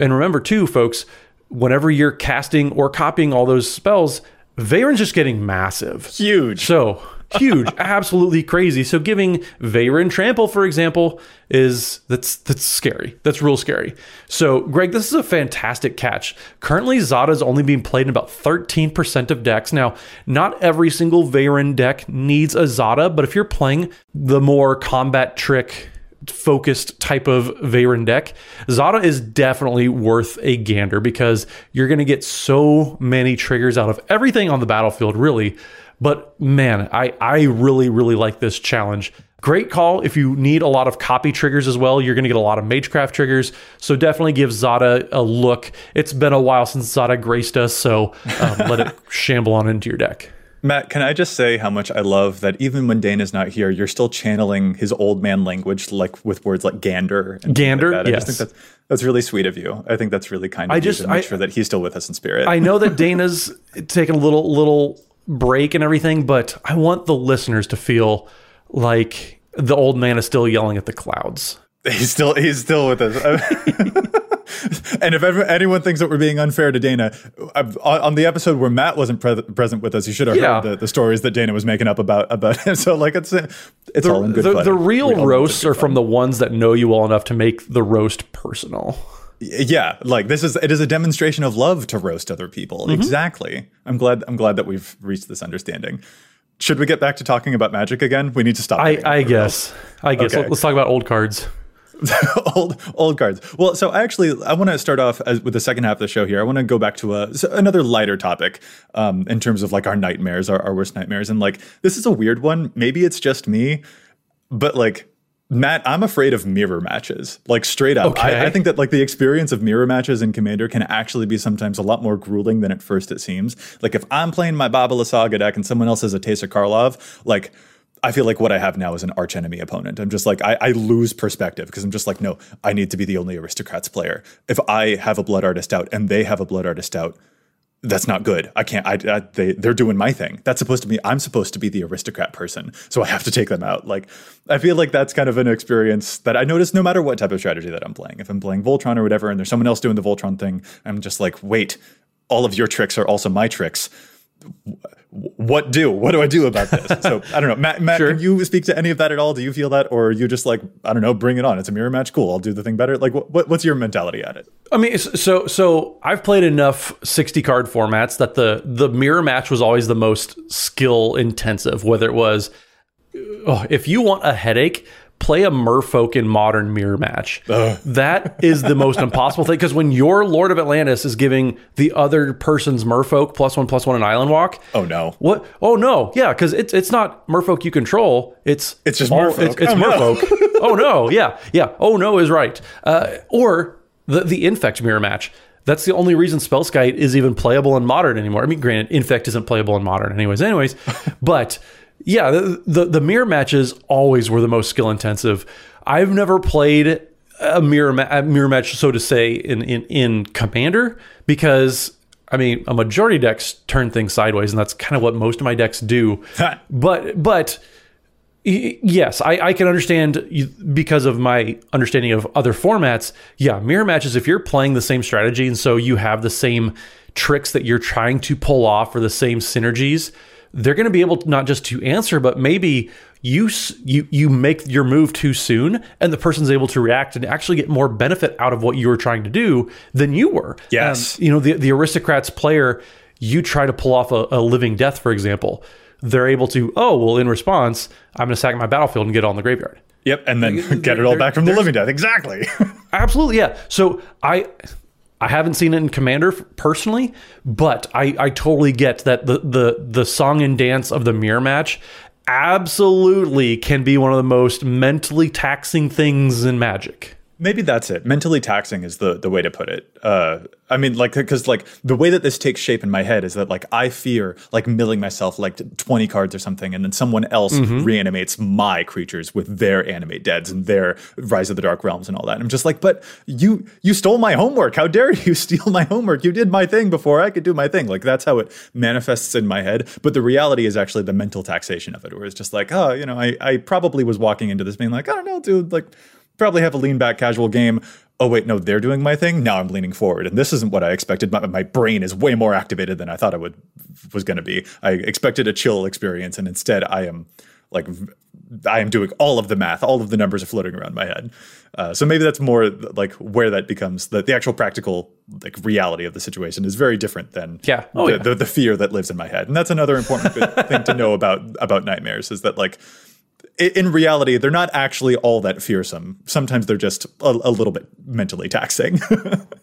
And remember too, folks, whenever you're casting or copying all those spells, Veyran's just getting massive. Huge. So huge, absolutely crazy. So giving Veyran trample, for example, is that's that's scary. That's real scary. So, Greg, this is a fantastic catch. Currently, Zada is only being played in about thirteen percent of decks. Now, not every single Veyran deck needs a Zada, but if you're playing the more combat trick focused type of Veyran deck, Zada is definitely worth a gander, because you're going to get so many triggers out of everything on the battlefield, really. But man, I, I really, really like this challenge. Great call if you need a lot of copy triggers as well. You're going to get a lot of Magecraft triggers. So definitely give Zada a look. It's been a while since Zada graced us, so um, let it shamble on into your deck. Matt, can I just say how much I love that even when Dana's not here, you're still channeling his old man language, like with words like gander. And gander, like that. I yes. Just think that's, that's really sweet of you. I think that's really kind of I you just, to make I, sure that he's still with us in spirit. I know that Dana's taking a little little... break and everything, but I want the listeners to feel like the old man is still yelling at the clouds. He's still he's still with us. And if ever, anyone thinks that we're being unfair to Dana, I've, on the episode where Matt wasn't pre- present with us, you should have yeah. heard the, the stories that Dana was making up about about him. So like it's it's the, all in good the, fun. The real we roasts are fun. From the ones that know you well enough to make the roast personal. Yeah, like this is it is a demonstration of love to roast other people. Mm-hmm. Exactly. I'm glad I'm glad that we've reached this understanding. Should we get back to talking about Magic again? We need to stop. I, I guess. I guess. Okay. Let's talk about old cards. old old cards. Well, so I actually I want to start off as, with the second half of the show here. I want to go back to a, another lighter topic um, in terms of like our nightmares, our, our worst nightmares. And like this is a weird one. Maybe it's just me, but like Matt, I'm afraid of mirror matches, like straight up. Okay. I, I think that like the experience of mirror matches in Commander can actually be sometimes a lot more grueling than at first it seems. Like if I'm playing my Babala Saga deck and someone else has a Taser Karlov, like I feel like what I have now is an archenemy opponent. I'm just like, I, I lose perspective because I'm just like, no, I need to be the only Aristocrats player. If I have a Blood Artist out and they have a Blood Artist out, that's not good. I can't, I, I they, they're doing my thing. That's supposed to be, I'm supposed to be the aristocrat person. So I have to take them out. Like, I feel like that's kind of an experience that I notice no matter what type of strategy that I'm playing. If I'm playing Voltron or whatever, and there's someone else doing the Voltron thing, I'm just like, wait, all of your tricks are also my tricks. What do, what do I do about this? So I don't know, Matt, Matt sure. Can you speak to any of that at all? Do you feel that? Or are you just like, I don't know, bring it on. It's a mirror match. Cool. I'll do the thing better. Like what, what's your mentality at it? I mean, so, so I've played enough sixty card formats that the, the mirror match was always the most skill intensive, whether it was, oh, if you want a headache, play a Merfolk in Modern mirror match. Ugh. That is the most impossible thing. Because when your Lord of Atlantis is giving the other person's Merfolk plus one, plus one an Island Walk. Oh, no. What? Oh, no. Yeah, because it's it's not Merfolk you control. It's it's just all, Merfolk. It's, it's oh, Merfolk. No. Oh, no. Yeah. Yeah. Oh, no is right. Uh, or the, the Infect mirror match. That's the only reason Spellskite is even playable in Modern anymore. I mean, granted, Infect isn't playable in Modern anyways. Anyways, but... Yeah, the, the the mirror matches always were the most skill intensive. I've never played a mirror ma- a mirror match, so to say, in, in in Commander because I mean a majority of decks turn things sideways, and that's kind of what most of my decks do. but but y- yes, I, I can understand you, because of my understanding of other formats. Yeah, mirror matches. If you're playing the same strategy and so you have the same tricks that you're trying to pull off or the same synergies. they're going to be able to not just to answer, but maybe you you you make your move too soon and the person's able to react and actually get more benefit out of what you were trying to do than you were. Yes. Um, you know, the, the Aristocrats player, you try to pull off a, a Living Death, for example. They're able to, oh, well, in response, I'm going to sack my battlefield and get it on the graveyard. Yep, and then there, get it all there, back from the Living Death. Exactly. Absolutely, yeah. So I... I haven't seen it in Commander personally, but I, I totally get that the, the the song and dance of the mirror match absolutely can be one of the most mentally taxing things in Magic. Maybe that's it. Mentally taxing is the, the way to put it. Uh, I mean, like, because like the way that this takes shape in my head is that like I fear like milling myself like twenty cards or something, and then someone else mm-hmm. reanimates my creatures with their animate deads and their Rise of the Dark Realms and all that. And I'm just like, but you you stole my homework. How dare you steal my homework? You did my thing before I could do my thing. Like that's how it manifests in my head. But the reality is actually the mental taxation of it, where it's just like, oh, you know, I I probably was walking into this being like, I don't know, dude, like. Probably have a lean back casual game. Oh, wait, no, they're doing my thing. Now I'm leaning forward. And this isn't what I expected. My, my brain is way more activated than I thought it would was going to be. I expected a chill experience. And instead, I am like, I am doing all of the math. All of the numbers are floating around my head. Uh, so maybe that's more like where that becomes the, the actual practical like reality of the situation is very different than yeah. Oh, the, yeah. the, the fear that lives in my head. And that's another important thing to know about about nightmares is that like, in reality, they're not actually all that fearsome. Sometimes they're just a, a little bit mentally taxing.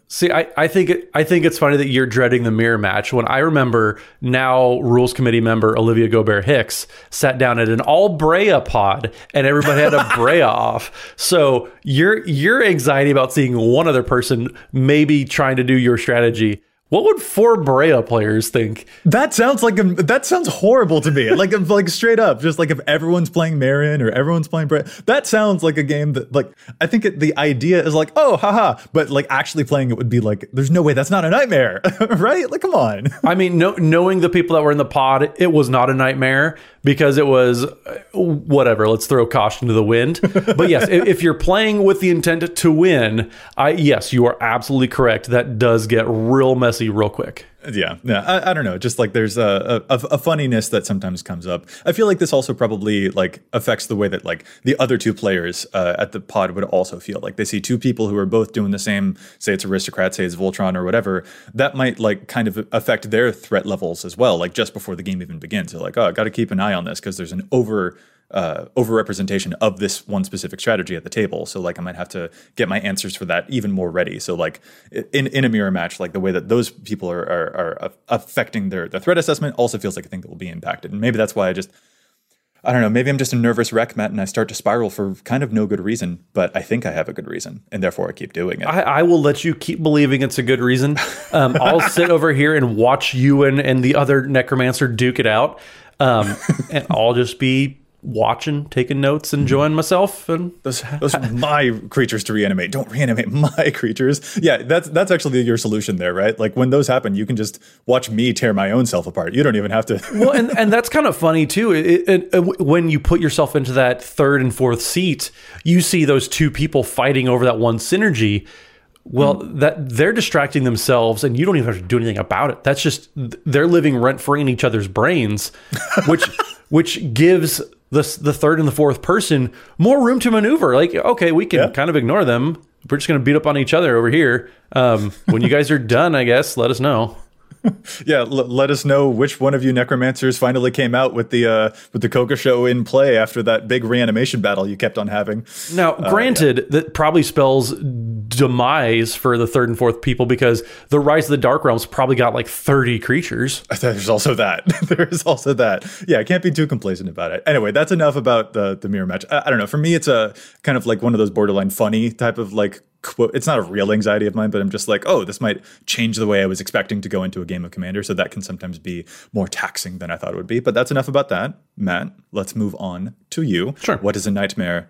See, I, I think it, I think it's funny that you're dreading the mirror match. When I remember now Rules Committee member Olivia Gobert Hicks sat down at an all Brea pod and everybody had a Brea off. So your your anxiety about seeing one other person maybe trying to do your strategy. What would four Brea players think? That sounds like a, that sounds horrible to me. Like, like straight up, just like if everyone's playing Marion or everyone's playing Brea, that sounds like a game that like I think it, the idea is like, oh, haha, but like actually playing it would be like, there's no way that's not a nightmare, right? Like, come on. I mean, no, knowing the people that were in the pod, it was not a nightmare because it was whatever. Let's throw caution to the wind. But yes, if, if you're playing with the intent to win, I yes, you are absolutely correct. That does get real messy real quick. Yeah, yeah. I, I don't know. Just like there's a, a a funniness that sometimes comes up. I feel like this also probably like affects the way that like the other two players uh, at the pod would also feel. Like they see two people who are both doing the same. Say it's Aristocrat, say it's Voltron or whatever. That might like kind of affect their threat levels as well. Like just before the game even begins, they're like, oh, I got to keep an eye on this because there's an over. Uh, overrepresentation of this one specific strategy at the table. So like I might have to get my answers for that even more ready. So like in, in a mirror match, like the way that those people are are, are affecting their, their threat assessment also feels like a thing that will be impacted. And maybe that's why I just, I don't know, maybe I'm just a nervous wreck, Matt, and I start to spiral for kind of no good reason, but I think I have a good reason and therefore I keep doing it. I, I will let you keep believing it's a good reason. Um, I'll sit over here and watch you and, and the other Necromancer duke it out. Um, and I'll just be watching, taking notes, enjoying myself, and those, those are my creatures to reanimate. Don't reanimate my creatures. Yeah, that's that's actually your solution there, right? Like when those happen, you can just watch me tear my own self apart. You don't even have to. Well, and, and that's kind of funny too. It, it, it, when you put yourself into that third and fourth seat, you see those two people fighting over that one synergy. Well, mm. that they're distracting themselves, and you don't even have to do anything about it. That's just they're living rent free in each other's brains, which which gives. The, the third and the fourth person more room to maneuver. Like, okay, we can yeah. kind of ignore them. We're just going to beat up on each other over here. Um, when you guys are done, I guess, let us know. Yeah, l- let us know which one of you necromancers finally came out with the uh, with the Coco Show in play after that big reanimation battle you kept on having. Now, granted, uh, yeah. that probably spells demise for the third and fourth people because the Rise of the Dark Realms probably got like thirty creatures. There's also that. There's also that. Yeah, I can't be too complacent about it. Anyway, that's enough about the the mirror match. I, I don't know. For me, it's a kind of like one of those borderline funny type of like. It's not a real anxiety of mine, but I'm just like, oh, this might change the way I was expecting to go into a game of Commander. So that can sometimes be more taxing than I thought it would be. But that's enough about that. Matt, let's move on to you. Sure. What is a nightmare,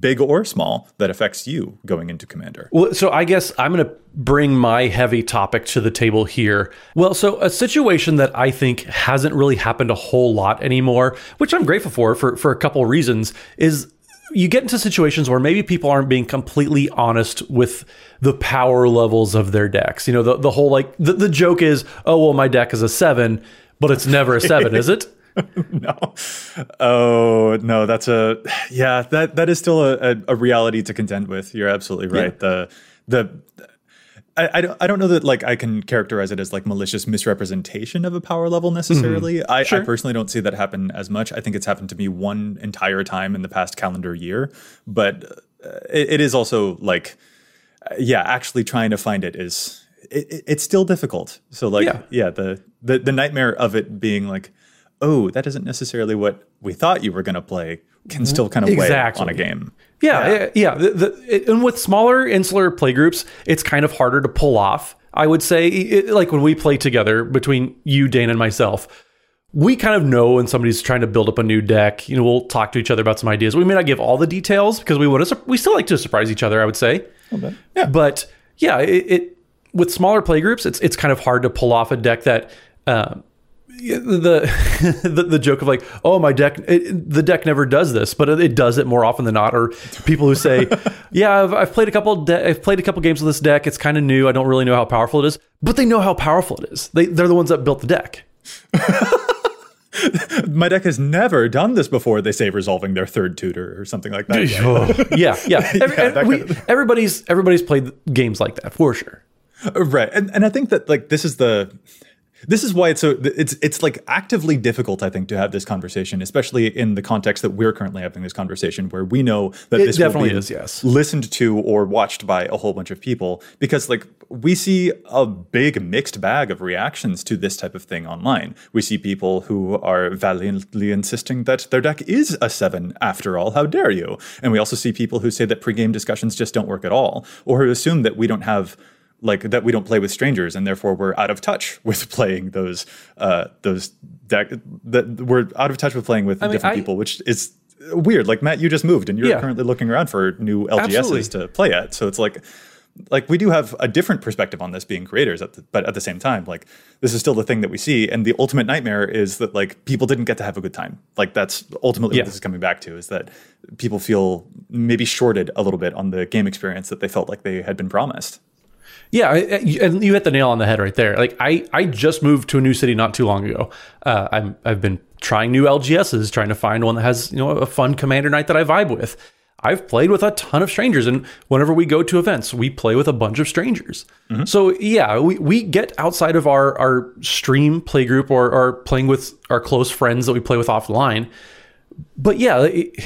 big or small, that affects you going into Commander? Well, so I guess I'm going to bring my heavy topic to the table here. Well, so a situation that I think hasn't really happened a whole lot anymore, which I'm grateful for, for, for a couple reasons, is you get into situations where maybe people aren't being completely honest with the power levels of their decks. You know, the, the whole like the, the joke is, oh, well, my deck is a seven, but it's never a seven, is it? No. Oh, no, that's a, yeah, that, that is still a, a reality to contend with. You're absolutely right. Yeah. The, the, I, I, don't, I don't know that like I can characterize it as like malicious misrepresentation of a power level necessarily. Mm-hmm. I, sure. I personally don't see that happen as much. I think it's happened to me one entire time in the past calendar year, but uh, it, it is also like, uh, yeah, actually trying to find it is, it, it, it's still difficult. So like, yeah, yeah the, the, the nightmare of it being like, oh, that isn't necessarily what we thought you were going to play can still kind of exactly. weigh on a game. Yeah, yeah. yeah. The, the, and with smaller insular playgroups, it's kind of harder to pull off. I would say, it, like when we play together between you, Dana, and myself, we kind of know when somebody's trying to build up a new deck. You know, we'll talk to each other about some ideas. We may not give all the details because we want to. We still like to surprise each other, I would say. Okay. Yeah. But yeah, it, it with smaller playgroups, it's it's kind of hard to pull off a deck that. Uh, The, the the joke of like, oh, my deck, it, the deck never does this, but it, it does it more often than not. Or people who say, yeah, I've, I've played a couple de- I've played a couple games with this deck. It's kind of new. I don't really know how powerful it is, but they know how powerful it is. They they're the ones that built the deck. My deck has never done this before. They say resolving their third tutor or something like that. yeah, yeah. Every, yeah that we, everybody's everybody's played games like that for sure. Right, and and I think that like this is the. This is why it's so it's it's like actively difficult, I think, to have this conversation, especially in the context that we're currently having this conversation, where we know that it this definitely will be is, yes. listened to or watched by a whole bunch of people, because like we see a big mixed bag of reactions to this type of thing online. We see people who are valiantly insisting that their deck is a seven after all. How dare you? And we also see people who say that pregame discussions just don't work at all, or who assume that we don't have. Like that we don't play with strangers, and therefore we're out of touch with playing those uh, those deck. That we're out of touch with playing with I mean, different I, people, which is weird. Like Matt, you just moved, and you're yeah. currently looking around for new L G Ss Absolutely. To play at. So it's like, like we do have a different perspective on this being creators, at the, but at the same time, like this is still the thing that we see, and the ultimate nightmare is that like people didn't get to have a good time. Like that's ultimately yeah. what this is coming back to, is that people feel maybe shorted a little bit on the game experience that they felt like they had been promised. Yeah, and you hit the nail on the head right there. Like I, I just moved to a new city not too long ago. Uh, I'm, I've been trying new L G Ss, trying to find one that has, you know, a fun commander night that I vibe with. I've played with a ton of strangers, and whenever we go to events, we play with a bunch of strangers. Mm-hmm. So yeah, we, we get outside of our, our stream playgroup or or playing with our close friends that we play with offline. But yeah. It,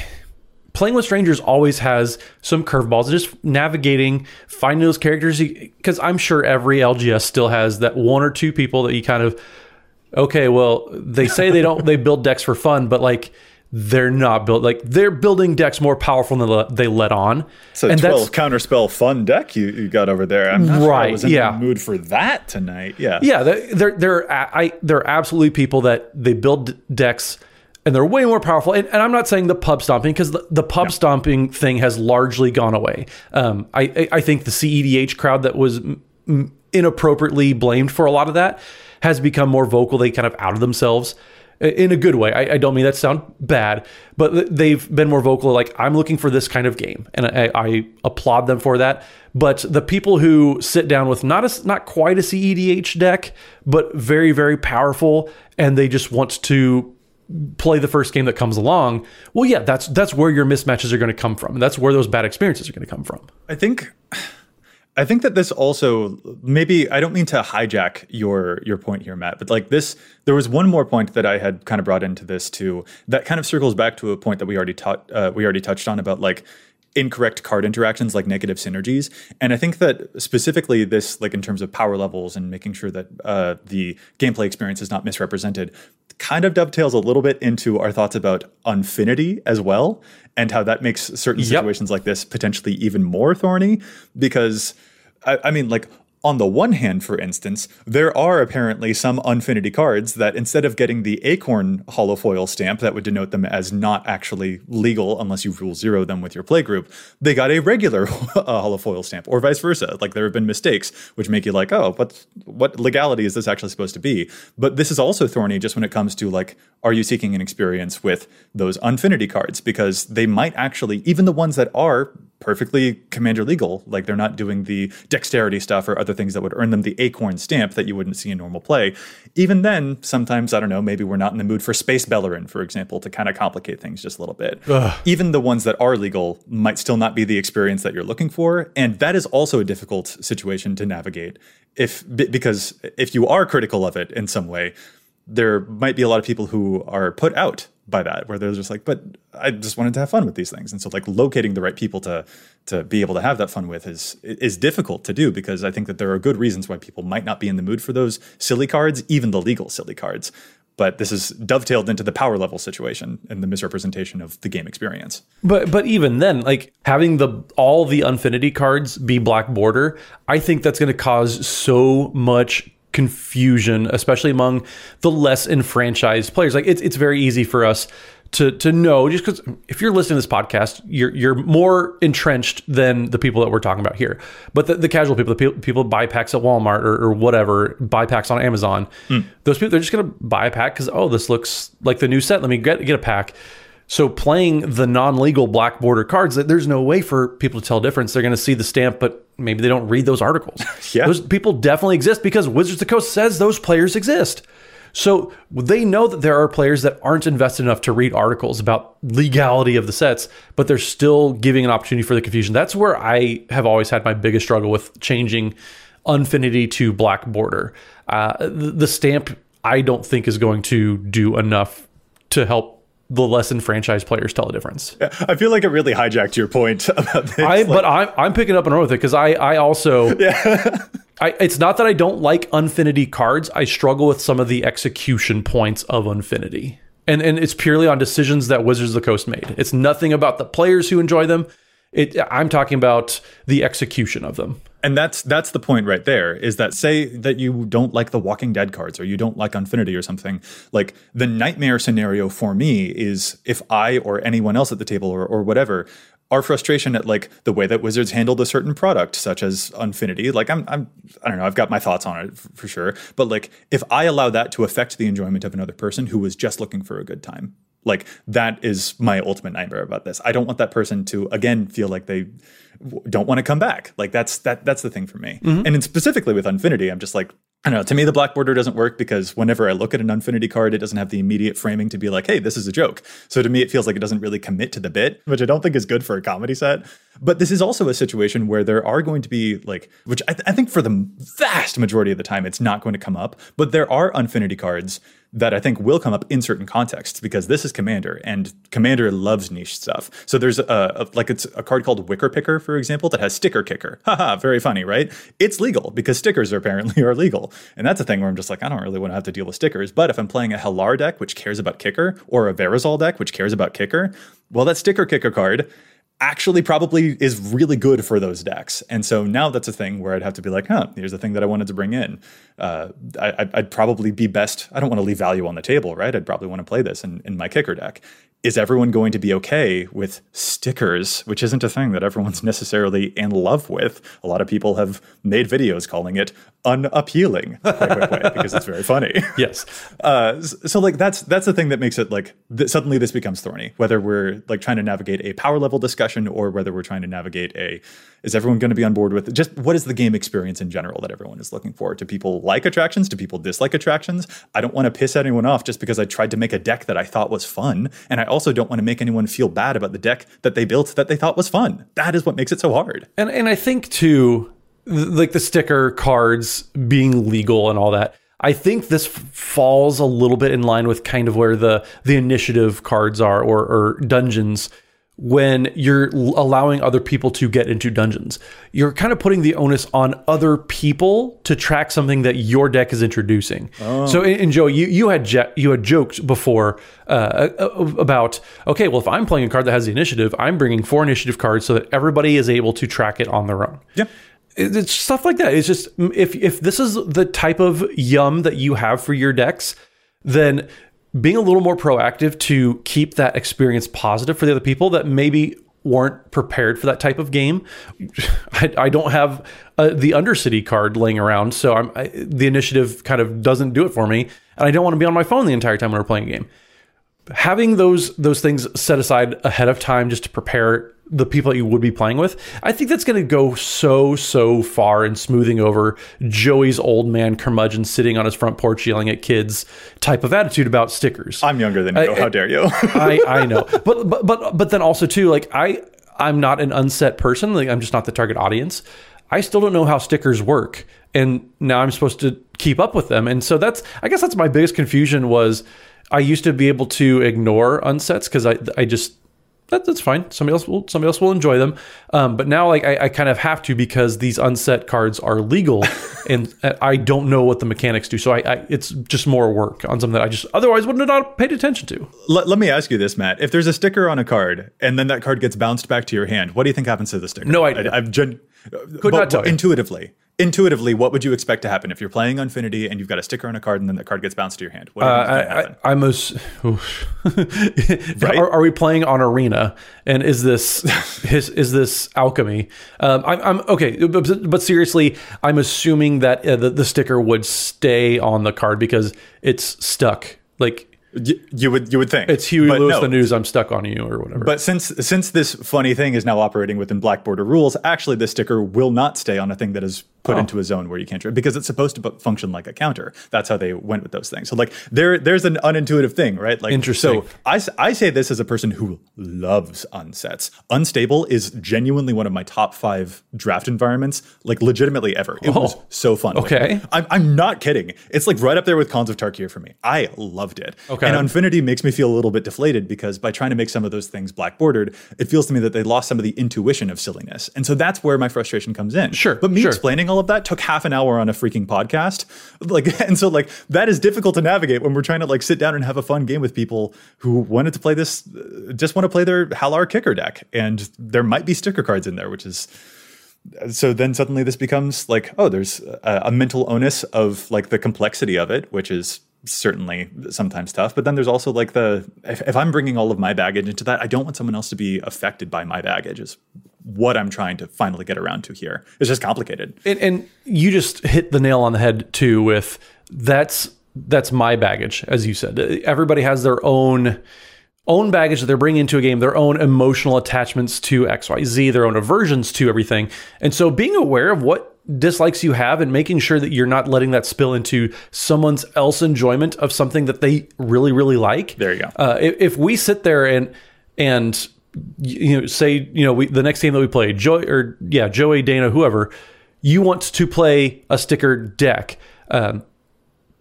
Playing with strangers always has some curveballs. Just navigating, finding those characters, because I'm sure every L G S still has that one or two people that you kind of, okay, well, they say they don't, they build decks for fun, but like they're not built, like they're building decks more powerful than they let on. So and twelve counterspell fun deck you, you got over there. I'm not right, sure I was in yeah. the mood for that tonight. Yeah, yeah. There, there, I there are absolutely people that they build decks. And they're way more powerful. And, and I'm not saying the pub stomping, because the, the pub no. stomping thing has largely gone away. Um, I, I think the C E D H crowd that was m- inappropriately blamed for a lot of that has become more vocal. They kind of outed themselves in a good way. I, I don't mean that to sound bad, but they've been more vocal. Like, I'm looking for this kind of game. And I, I applaud them for that. But the people who sit down with not a, not quite a C E D H deck, but very, very powerful, and they just want to play the first game that comes along, well, yeah, that's that's where your mismatches are going to come from. That's where those bad experiences are going to come from. I think I think that this also, maybe, I don't mean to hijack your your point here, Matt, but like this, there was one more point that I had kind of brought into this too, that kind of circles back to a point that we already taught, uh, we already touched on about like incorrect card interactions, like negative synergies. And I think that specifically this, like in terms of power levels and making sure that uh, the gameplay experience is not misrepresented, kind of dovetails a little bit into our thoughts about Unfinity as well, and how that makes certain yep. situations like this potentially even more thorny. Because, I, I mean, like, on the one hand, for instance, there are apparently some Unfinity cards that instead of getting the Acorn holofoil stamp that would denote them as not actually legal unless you rule zero them with your playgroup, they got a regular holofoil stamp, or vice versa. Like, there have been mistakes which make you like, oh, what, what legality is this actually supposed to be? But this is also thorny just when it comes to, like, are you seeking an experience with those Unfinity cards? Because they might actually, even the ones that are perfectly commander legal. Like, they're not doing the dexterity stuff or other things that would earn them the acorn stamp that you wouldn't see in normal play. Even then, sometimes, I don't know, maybe we're not in the mood for Space Bellerin, for example, to kind of complicate things just a little bit. Ugh. Even the ones that are legal might still not be the experience that you're looking for. And that is also a difficult situation to navigate, if because if you are critical of it in some way, there might be a lot of people who are put out by that, where they're just like, but I just wanted to have fun with these things. And so, like, locating the right people to to be able to have that fun with is is difficult to do, because I think that there are good reasons why people might not be in the mood for those silly cards, even the legal silly cards. But this is dovetailed into the power level situation and the misrepresentation of the game experience. But but even then, like, having the all the Unfinity cards be black border, I think that's going to cause so much confusion, especially among the less enfranchised players. Like, it's it's very easy for us to to know, just because if you're listening to this podcast, you're you're more entrenched than the people that we're talking about here. But the, the casual people, the people, people buy packs at Walmart or, or whatever, buy packs on Amazon. Mm. Those people, they're just going to buy a pack because, oh, this looks like the new set. Let me get get a pack. So playing the non-legal black border cards, there's no way for people to tell the difference. They're going to see the stamp, but maybe they don't read those articles. Yeah. Those people definitely exist because Wizards of the Coast says those players exist. So they know that there are players that aren't invested enough to read articles about legality of the sets, but they're still giving an opportunity for the confusion. That's where I have always had my biggest struggle with changing Unfinity to black border. Uh, the stamp, I don't think, is going to do enough to help the less enfranchised players tell the difference. Yeah, I feel like it really hijacked your point about this. I, like, but I'm, I'm picking up and run with it because I, I also... Yeah. I, it's not that I don't like Unfinity cards. I struggle with some of the execution points of Unfinity. And and it's purely on decisions that Wizards of the Coast made. It's nothing about the players who enjoy them. It, I'm talking about the execution of them. And that's that's the point right there, is that, say that you don't like the Walking Dead cards or you don't like Unfinity or something, like, the nightmare scenario for me is if I or anyone else at the table or, or whatever, our frustration at, like, the way that Wizards handled a certain product, such as Unfinity, like, I'm, I'm, I don't know, I've got my thoughts on it for sure. But, like, if I allow that to affect the enjoyment of another person who was just looking for a good time, like, that is my ultimate nightmare about this. I don't want that person to, again, feel like they don't want to come back. Like, that's that that's the thing for me. Mm-hmm. And in specifically with Unfinity, I'm just like, I don't know, to me, the black border doesn't work because whenever I look at an Unfinity card, it doesn't have the immediate framing to be like, hey, this is a joke. So to me, it feels like it doesn't really commit to the bit, which I don't think is good for a comedy set. But this is also a situation where there are going to be, like, which I, th- I think for the vast majority of the time, it's not going to come up. But there are Unfinity cards that I think will come up in certain contexts because this is Commander, and Commander loves niche stuff. So there's a, a like it's a card called Wicker Picker, for example, that has Sticker Kicker. Haha, very funny, right? It's legal because stickers are apparently are legal. And that's a thing where I'm just like, I don't really want to have to deal with stickers. But if I'm playing a Hellar deck, which cares about Kicker, or a Verazal deck, which cares about Kicker, well, that Sticker Kicker card actually probably is really good for those decks. And so now that's a thing where I'd have to be like, huh, here's the thing that I wanted to bring in. Uh, I, I'd probably be best. I don't want to leave value on the table, right? I'd probably want to play this in, in my Kicker deck. Is everyone going to be okay with stickers, which isn't a thing that everyone's necessarily in love with? A lot of people have made videos calling it unappealing because it's very funny. Yes. Uh, so like that's that's the thing that makes it like th- suddenly this becomes thorny, whether we're like trying to navigate a power level discussion or whether we're trying to navigate a, is everyone going to be on board with just what is the game experience in general that everyone is looking for? Do people like attractions? Do people dislike attractions? I don't want to piss anyone off just because I tried to make a deck that I thought was fun. And I also don't want to make anyone feel bad about the deck that they built that they thought was fun. That is what makes it so hard. And and I think too, th- like the sticker cards being legal and all that, I think this f- falls a little bit in line with kind of where the the initiative cards are or, or dungeons. When you're allowing other people to get into dungeons, you're kind of putting the onus on other people to track something that your deck is introducing. Oh. So, and Joey, you, you had je- you had joked before uh, about, okay, well, if I'm playing a card that has the initiative, I'm bringing four initiative cards so that everybody is able to track it on their own. Yeah. It's stuff like that. It's just, if if this is the type of yum that you have for your decks, then being a little more proactive to keep that experience positive for the other people that maybe weren't prepared for that type of game. I, I don't have uh, the Undercity card laying around, so I'm, I, the initiative kind of doesn't do it for me, and I don't want to be on my phone the entire time when we're playing a game. having those those things set aside ahead of time just to prepare the people that you would be playing with, I think that's going to go so, so far in smoothing over Joey's old man curmudgeon sitting on his front porch yelling at kids type of attitude about stickers. I'm younger than you. I, How I, dare you? I, I know. But, but, but, but then also too, like I, I'm not an unset person. Like I'm just not the target audience. I still don't know how stickers work. And now I'm supposed to keep up with them. And so that's, I guess that's my biggest confusion was I used to be able to ignore unsets because I, I just, That, that's fine. Somebody else will somebody else will enjoy them. Um, but now like I, I kind of have to because these unset cards are legal and I don't know what the mechanics do. So I, I it's just more work on something that I just otherwise wouldn't have not paid attention to. Let, let me ask you this, Matt. If there's a sticker on a card and then that card gets bounced back to your hand, what do you think happens to the sticker? No idea. I, I've gen- Could but, not tell but, Intuitively. Intuitively, what would you expect to happen if you're playing Unfinity and you've got a sticker on a card and then that card gets bounced to your hand? What do you uh, I, I, I'm a, right? are, are we playing on Arena? And is this is, is this alchemy? Um, I'm, I'm okay, but, but seriously, I'm assuming that uh, the, the sticker would stay on the card because it's stuck. Like. You would you would think it's Huey Lewis no. the News. I'm stuck on you or whatever. But since since this funny thing is now operating within black border rules, actually the sticker will not stay on a thing that is put oh. into a zone where you can't trade because it's supposed to function like a counter. That's how they went with those things. So like there there's an unintuitive thing, right? Like interesting. So I I say this as a person who loves unsets. Unstable is genuinely one of my top five draft environments, like legitimately ever. It oh. was so fun. Okay, I'm I'm not kidding. It's like right up there with Khans of Tarkir for me. I loved it. Okay. And Unfinity makes me feel a little bit deflated because by trying to make some of those things black bordered, it feels to me that they lost some of the intuition of silliness. And so that's where my frustration comes in. Sure. But me sure. explaining all of that took half an hour on a freaking podcast. Like, and so like that is difficult to navigate when we're trying to like sit down and have a fun game with people who wanted to play this, just want to play their Halar kicker deck. And there might be sticker cards in there, which is... So then suddenly this becomes like, oh, there's a, a mental onus of like the complexity of it, which is certainly sometimes tough. But then there's also like the, if, if I'm bringing all of my baggage into that, I don't want someone else to be affected by my baggage is what I'm trying to finally get around to here. It's just complicated. And, and you just hit the nail on the head too with that's, that's my baggage. As you said, everybody has their own own baggage that they're bringing into a game, their own emotional attachments to X, Y, Z, their own aversions to everything. And so being aware of what dislikes you have and making sure that you're not letting that spill into someone else's enjoyment of something that they really, really like. There you go. Uh, if, if we sit there and, and you know, say, you know, we, the next game that we play, Joey, or yeah, Joey, Dana, whoever, you want to play a sticker deck. Um,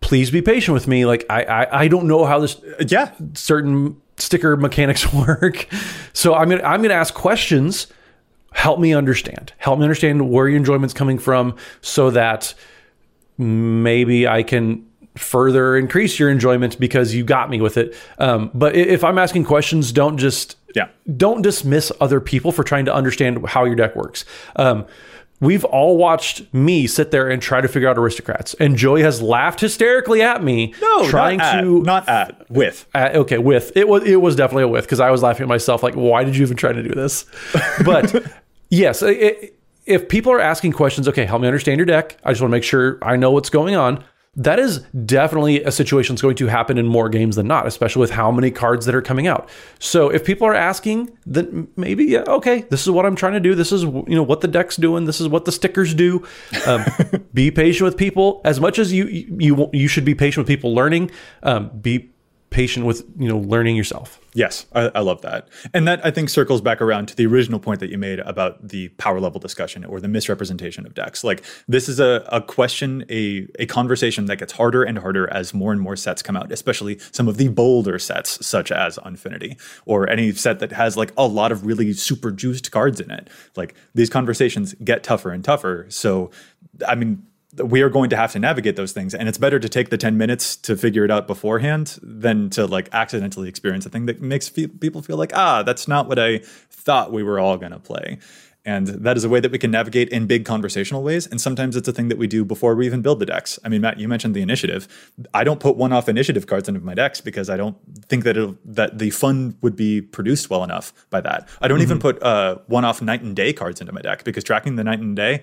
please be patient with me. Like, I, I, I don't know how this yeah. certain... sticker mechanics work. So I'm going to, I'm going to ask questions. Help me understand, help me understand where your enjoyment's coming from so that maybe I can further increase your enjoyment because you got me with it. Um, but if I'm asking questions, don't just, yeah. don't dismiss other people for trying to understand how your deck works. Um, We've all watched me sit there and try to figure out Aristocrats, and Joey has laughed hysterically at me. No, trying not at, to not at with at, okay with it was it was definitely a with because I was laughing at myself like why did you even try to do this? But yes, it, if people are asking questions, okay, help me understand your deck. I just want to make sure I know what's going on. That is definitely a situation that's going to happen in more games than not, especially with how many cards that are coming out. So if people are asking, then maybe, yeah, okay, this is what I'm trying to do. This is, you know, what the deck's doing. This is what the stickers do. Um, be patient with people. As much as you you you should be patient with people learning, um, be patient with, you know, learning yourself. Yes, I, I love that. And that, I think, circles back around to the original point that you made about the power level discussion or the misrepresentation of decks. Like, this is a, a question, a, a conversation that gets harder and harder as more and more sets come out, especially some of the bolder sets, such as Unfinity, or any set that has, like, a lot of really super juiced cards in it. Like, these conversations get tougher and tougher. So, I mean... we are going to have to navigate those things. And it's better to take the ten minutes to figure it out beforehand than to like accidentally experience a thing that makes fe- people feel like, ah, that's not what I thought we were all going to play. And that is a way that we can navigate in big conversational ways. And sometimes it's a thing that we do before we even build the decks. I mean, Matt, you mentioned the initiative. I don't put one-off initiative cards into my decks because I don't think that it'll, that the fun would be produced well enough by that. I don't mm-hmm. even put uh, one-off night and day cards into my deck because tracking the night and day,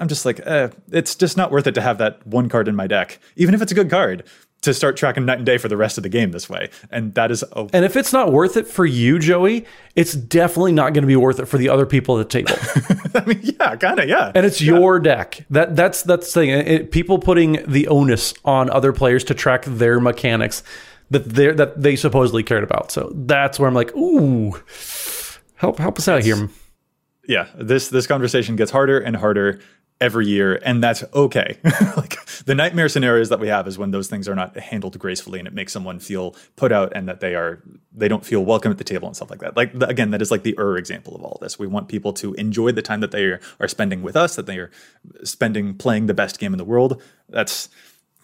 I'm just like, eh, it's just not worth it to have that one card in my deck, even if it's a good card. to start tracking night and day for the rest of the game this way. And that is... A- and if it's not worth it for you, Joey, it's definitely not going to be worth it for the other people at the table. I mean, yeah, kind of, yeah. And it's yeah. your deck. That That's, that's the thing. It, people putting the onus on other players to track their mechanics that they that they supposedly cared about. So that's where I'm like, ooh, help help us out it's, here. Yeah, this this conversation gets harder and harder every year, and that's okay. Like, the nightmare scenarios that we have is when those things are not handled gracefully, and it makes someone feel put out, and that they are they don't feel welcome at the table and stuff like that. Like, again, that is like the er example of all this. We want people to enjoy the time that they are spending with us, that they are spending playing the best game in the world. That's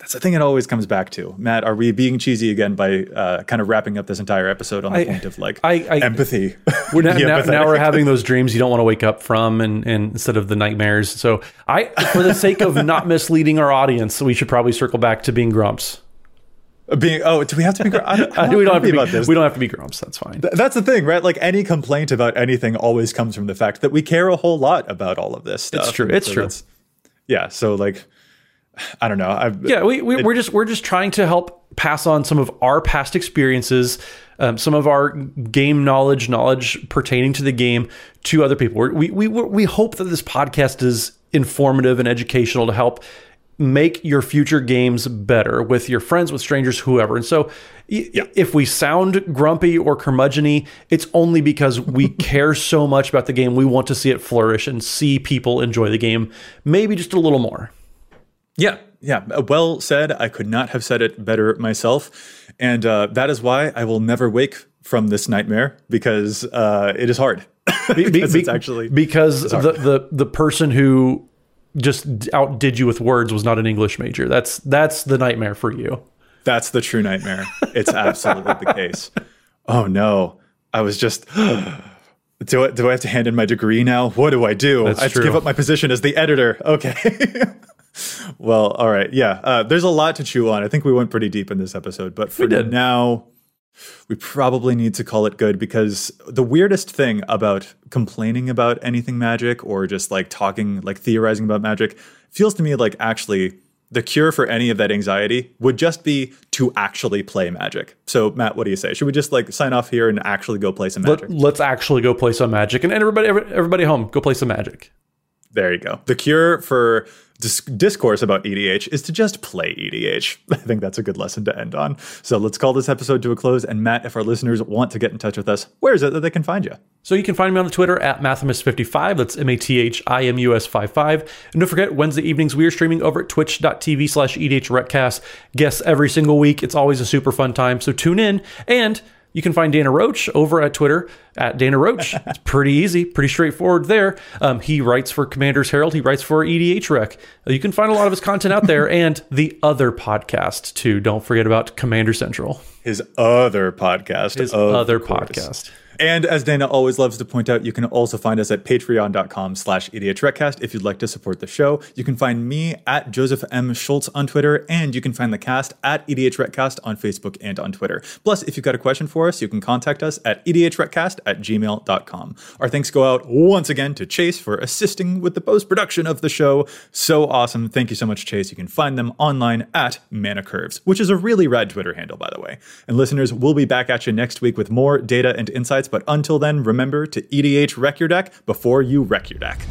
that's the thing it always comes back to. Matt, are we being cheesy again by uh, kind of wrapping up this entire episode on the I, point of like I, I, empathy? We're not, now, now we're having those dreams you don't want to wake up from, and, and instead of the nightmares. So I, for the sake of not misleading our audience, we should probably circle back to being grumps. Being oh, do we have to be grumps? I don't, I don't we don't have to be about this. We don't have to be grumps. That's fine. Th- that's the thing, right? Like, any complaint about anything always comes from the fact that we care a whole lot about all of this stuff. It's true. It's so true. Yeah. So like. I don't know. I've, yeah, we, we, it, we're just we're just trying to help pass on some of our past experiences, um, some of our game knowledge, knowledge pertaining to the game to other people. We're, we we we hope that this podcast is informative and educational to help make your future games better with your friends, with strangers, whoever. And so yeah. if we sound grumpy or curmudgeon-y, it's only because we care so much about the game. We want to see it flourish and see people enjoy the game, maybe just a little more. Yeah, yeah. Well said. I could not have said it better myself. And uh, that is why I will never wake from this nightmare, because uh, it is hard. because be, be, it's actually because it's the, the, the person who just outdid you with words was not an English major. That's that's the nightmare for you. That's the true nightmare. It's absolutely the case. Oh, no. I was just... Do I, do I have to hand in my degree now? What do I do? That's I have true. to give up my position as the editor. Okay. Well, all right. Yeah. Uh, there's a lot to chew on. I think we went pretty deep in this episode, but for now, we probably need to call it good, because the weirdest thing about complaining about anything magic, or just like talking, like theorizing about magic, feels to me like actually the cure for any of that anxiety would just be to actually play magic. So Matt, what do you say? Should we just like sign off here and actually go play some magic? Let, let's actually go play some magic, and, and everybody, every, everybody home, go play some magic. There you go. The cure for disc- discourse about E D H is to just play E D H. I think that's a good lesson to end on. So let's call this episode to a close. And Matt, if our listeners want to get in touch with us, where is it that they can find you? So you can find me on the Twitter at Mathimus fifty-five. That's M A T H I M U S fifty-five. And don't forget, Wednesday evenings, we are streaming over at twitch.tv slash EDHRetcast. Guests every single week. It's always a super fun time. So tune in. And you can find Dana Roach over at Twitter at Dana Roach. It's pretty easy, pretty straightforward there. Um, he writes for Commander's Herald. He writes for E D H Rec. You can find a lot of his content out there, and the other podcast too. Don't forget about Commander Central. His other podcast. His other course. podcast. And as Dana always loves to point out, you can also find us at patreon.com slash EDHRetcast if you'd like to support the show. You can find me at Joseph M. Schultz on Twitter, and you can find the cast at EDHRetcast on Facebook and on Twitter. Plus, if you've got a question for us, you can contact us at EDHRetcast at gmail dot com. Our thanks go out once again to Chase for assisting with the post-production of the show. So awesome. Thank you so much, Chase. You can find them online at ManaCurves, which is a really rad Twitter handle, by the way. And listeners, we'll be back at you next week with more data and insights. But until then, remember to E D H wreck your deck before you wreck your deck.